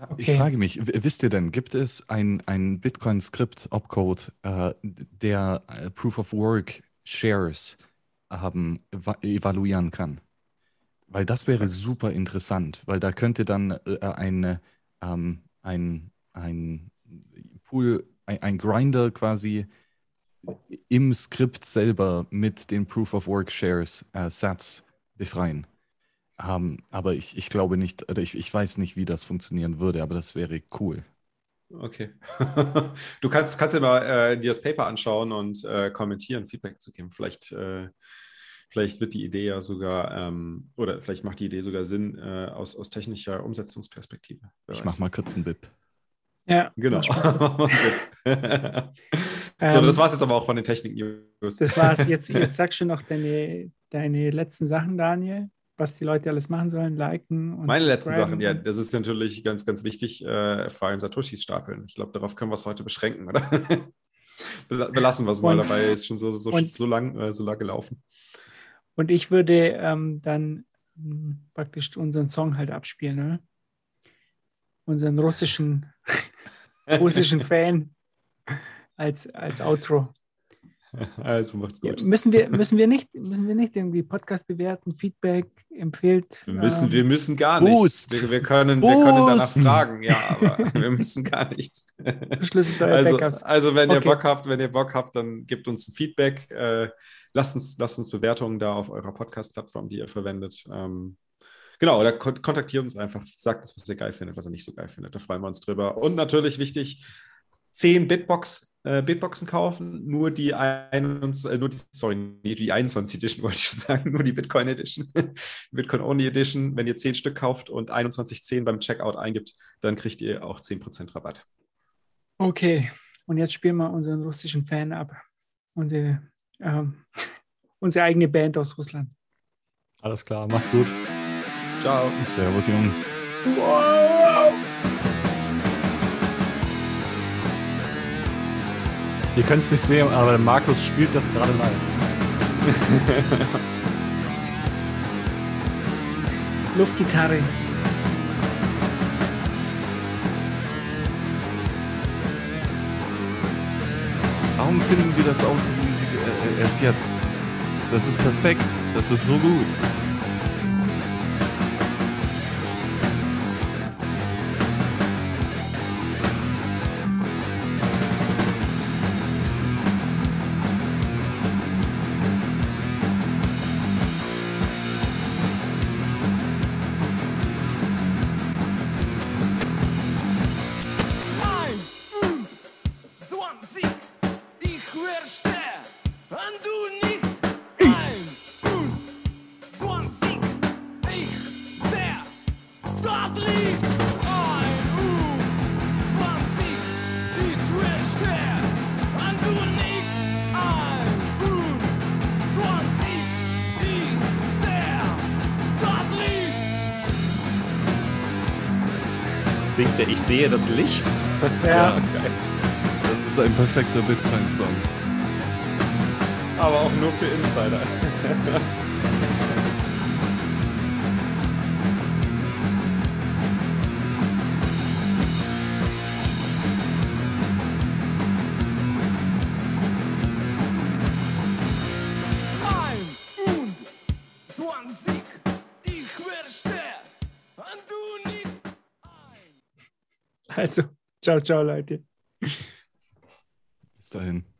Okay. Ich frage mich, wisst ihr denn, gibt es ein Bitcoin-Skript-Opcode, der Proof-of-Work-Shares evaluieren kann? Weil das wäre super interessant, weil da könnte dann ein Pool ein Grinder quasi im Skript selber mit den Proof-of-Work-Shares Sats befreien. Aber ich glaube nicht, oder ich weiß nicht, wie das funktionieren würde, aber das wäre cool. Okay. Du kannst dir mal dir das Paper anschauen und kommentieren, Feedback zu geben. Vielleicht wird die Idee ja sogar, oder vielleicht macht die Idee sogar Sinn aus technischer Umsetzungsperspektive. Ich mache mal kurz einen BIP. Ja, genau. So, das war es jetzt aber auch von den Technik-News. Das war es jetzt. Jetzt sagst du noch deine letzten Sachen, Daniel, was die Leute alles machen sollen, liken und meine letzten Sachen, ja, das ist natürlich ganz, ganz wichtig, vor allem Satoshis stapeln. Ich glaube, darauf können wir es heute beschränken, oder? Belassen wir es mal dabei, ist schon so lang gelaufen. Und ich würde dann praktisch unseren Song halt abspielen, oder? Unseren russischen Fan als Outro. Also macht's gut. Ja, müssen wir nicht irgendwie Podcast bewerten, Feedback empfiehlt. Wir müssen gar nichts. Wir können danach fragen, ja, aber wir müssen gar nichts. Also wenn ihr Bock habt, dann gebt uns ein Feedback. Lasst uns Bewertungen da auf eurer Podcast-Plattform, die ihr verwendet. Genau, oder kontaktiert uns einfach, sagt uns, was ihr geil findet, was ihr nicht so geil findet. Da freuen wir uns drüber. Und natürlich wichtig, 10 Bitboxen kaufen, nur die 21 Edition wollte ich schon sagen, nur die Bitcoin Edition, Bitcoin-Only Edition. Wenn ihr 10 Stück kauft und 21,10 beim Checkout eingibt, dann kriegt ihr auch 10% Rabatt. Okay, und jetzt spielen wir unseren russischen Fan ab, unsere eigene Band aus Russland. Alles klar, macht's gut. Ciao. Servus, Jungs. Wow. Ihr könnt es nicht sehen, aber Markus spielt das gerade live. Luftgitarre. Warum finden wir das auch erst jetzt? Das ist perfekt. Das ist so gut. Ich sehe das Licht. Ja, okay. Das ist ein perfekter Bitcoin-Song. Aber auch nur für Insider. Also, ciao, Leute. Bis dahin.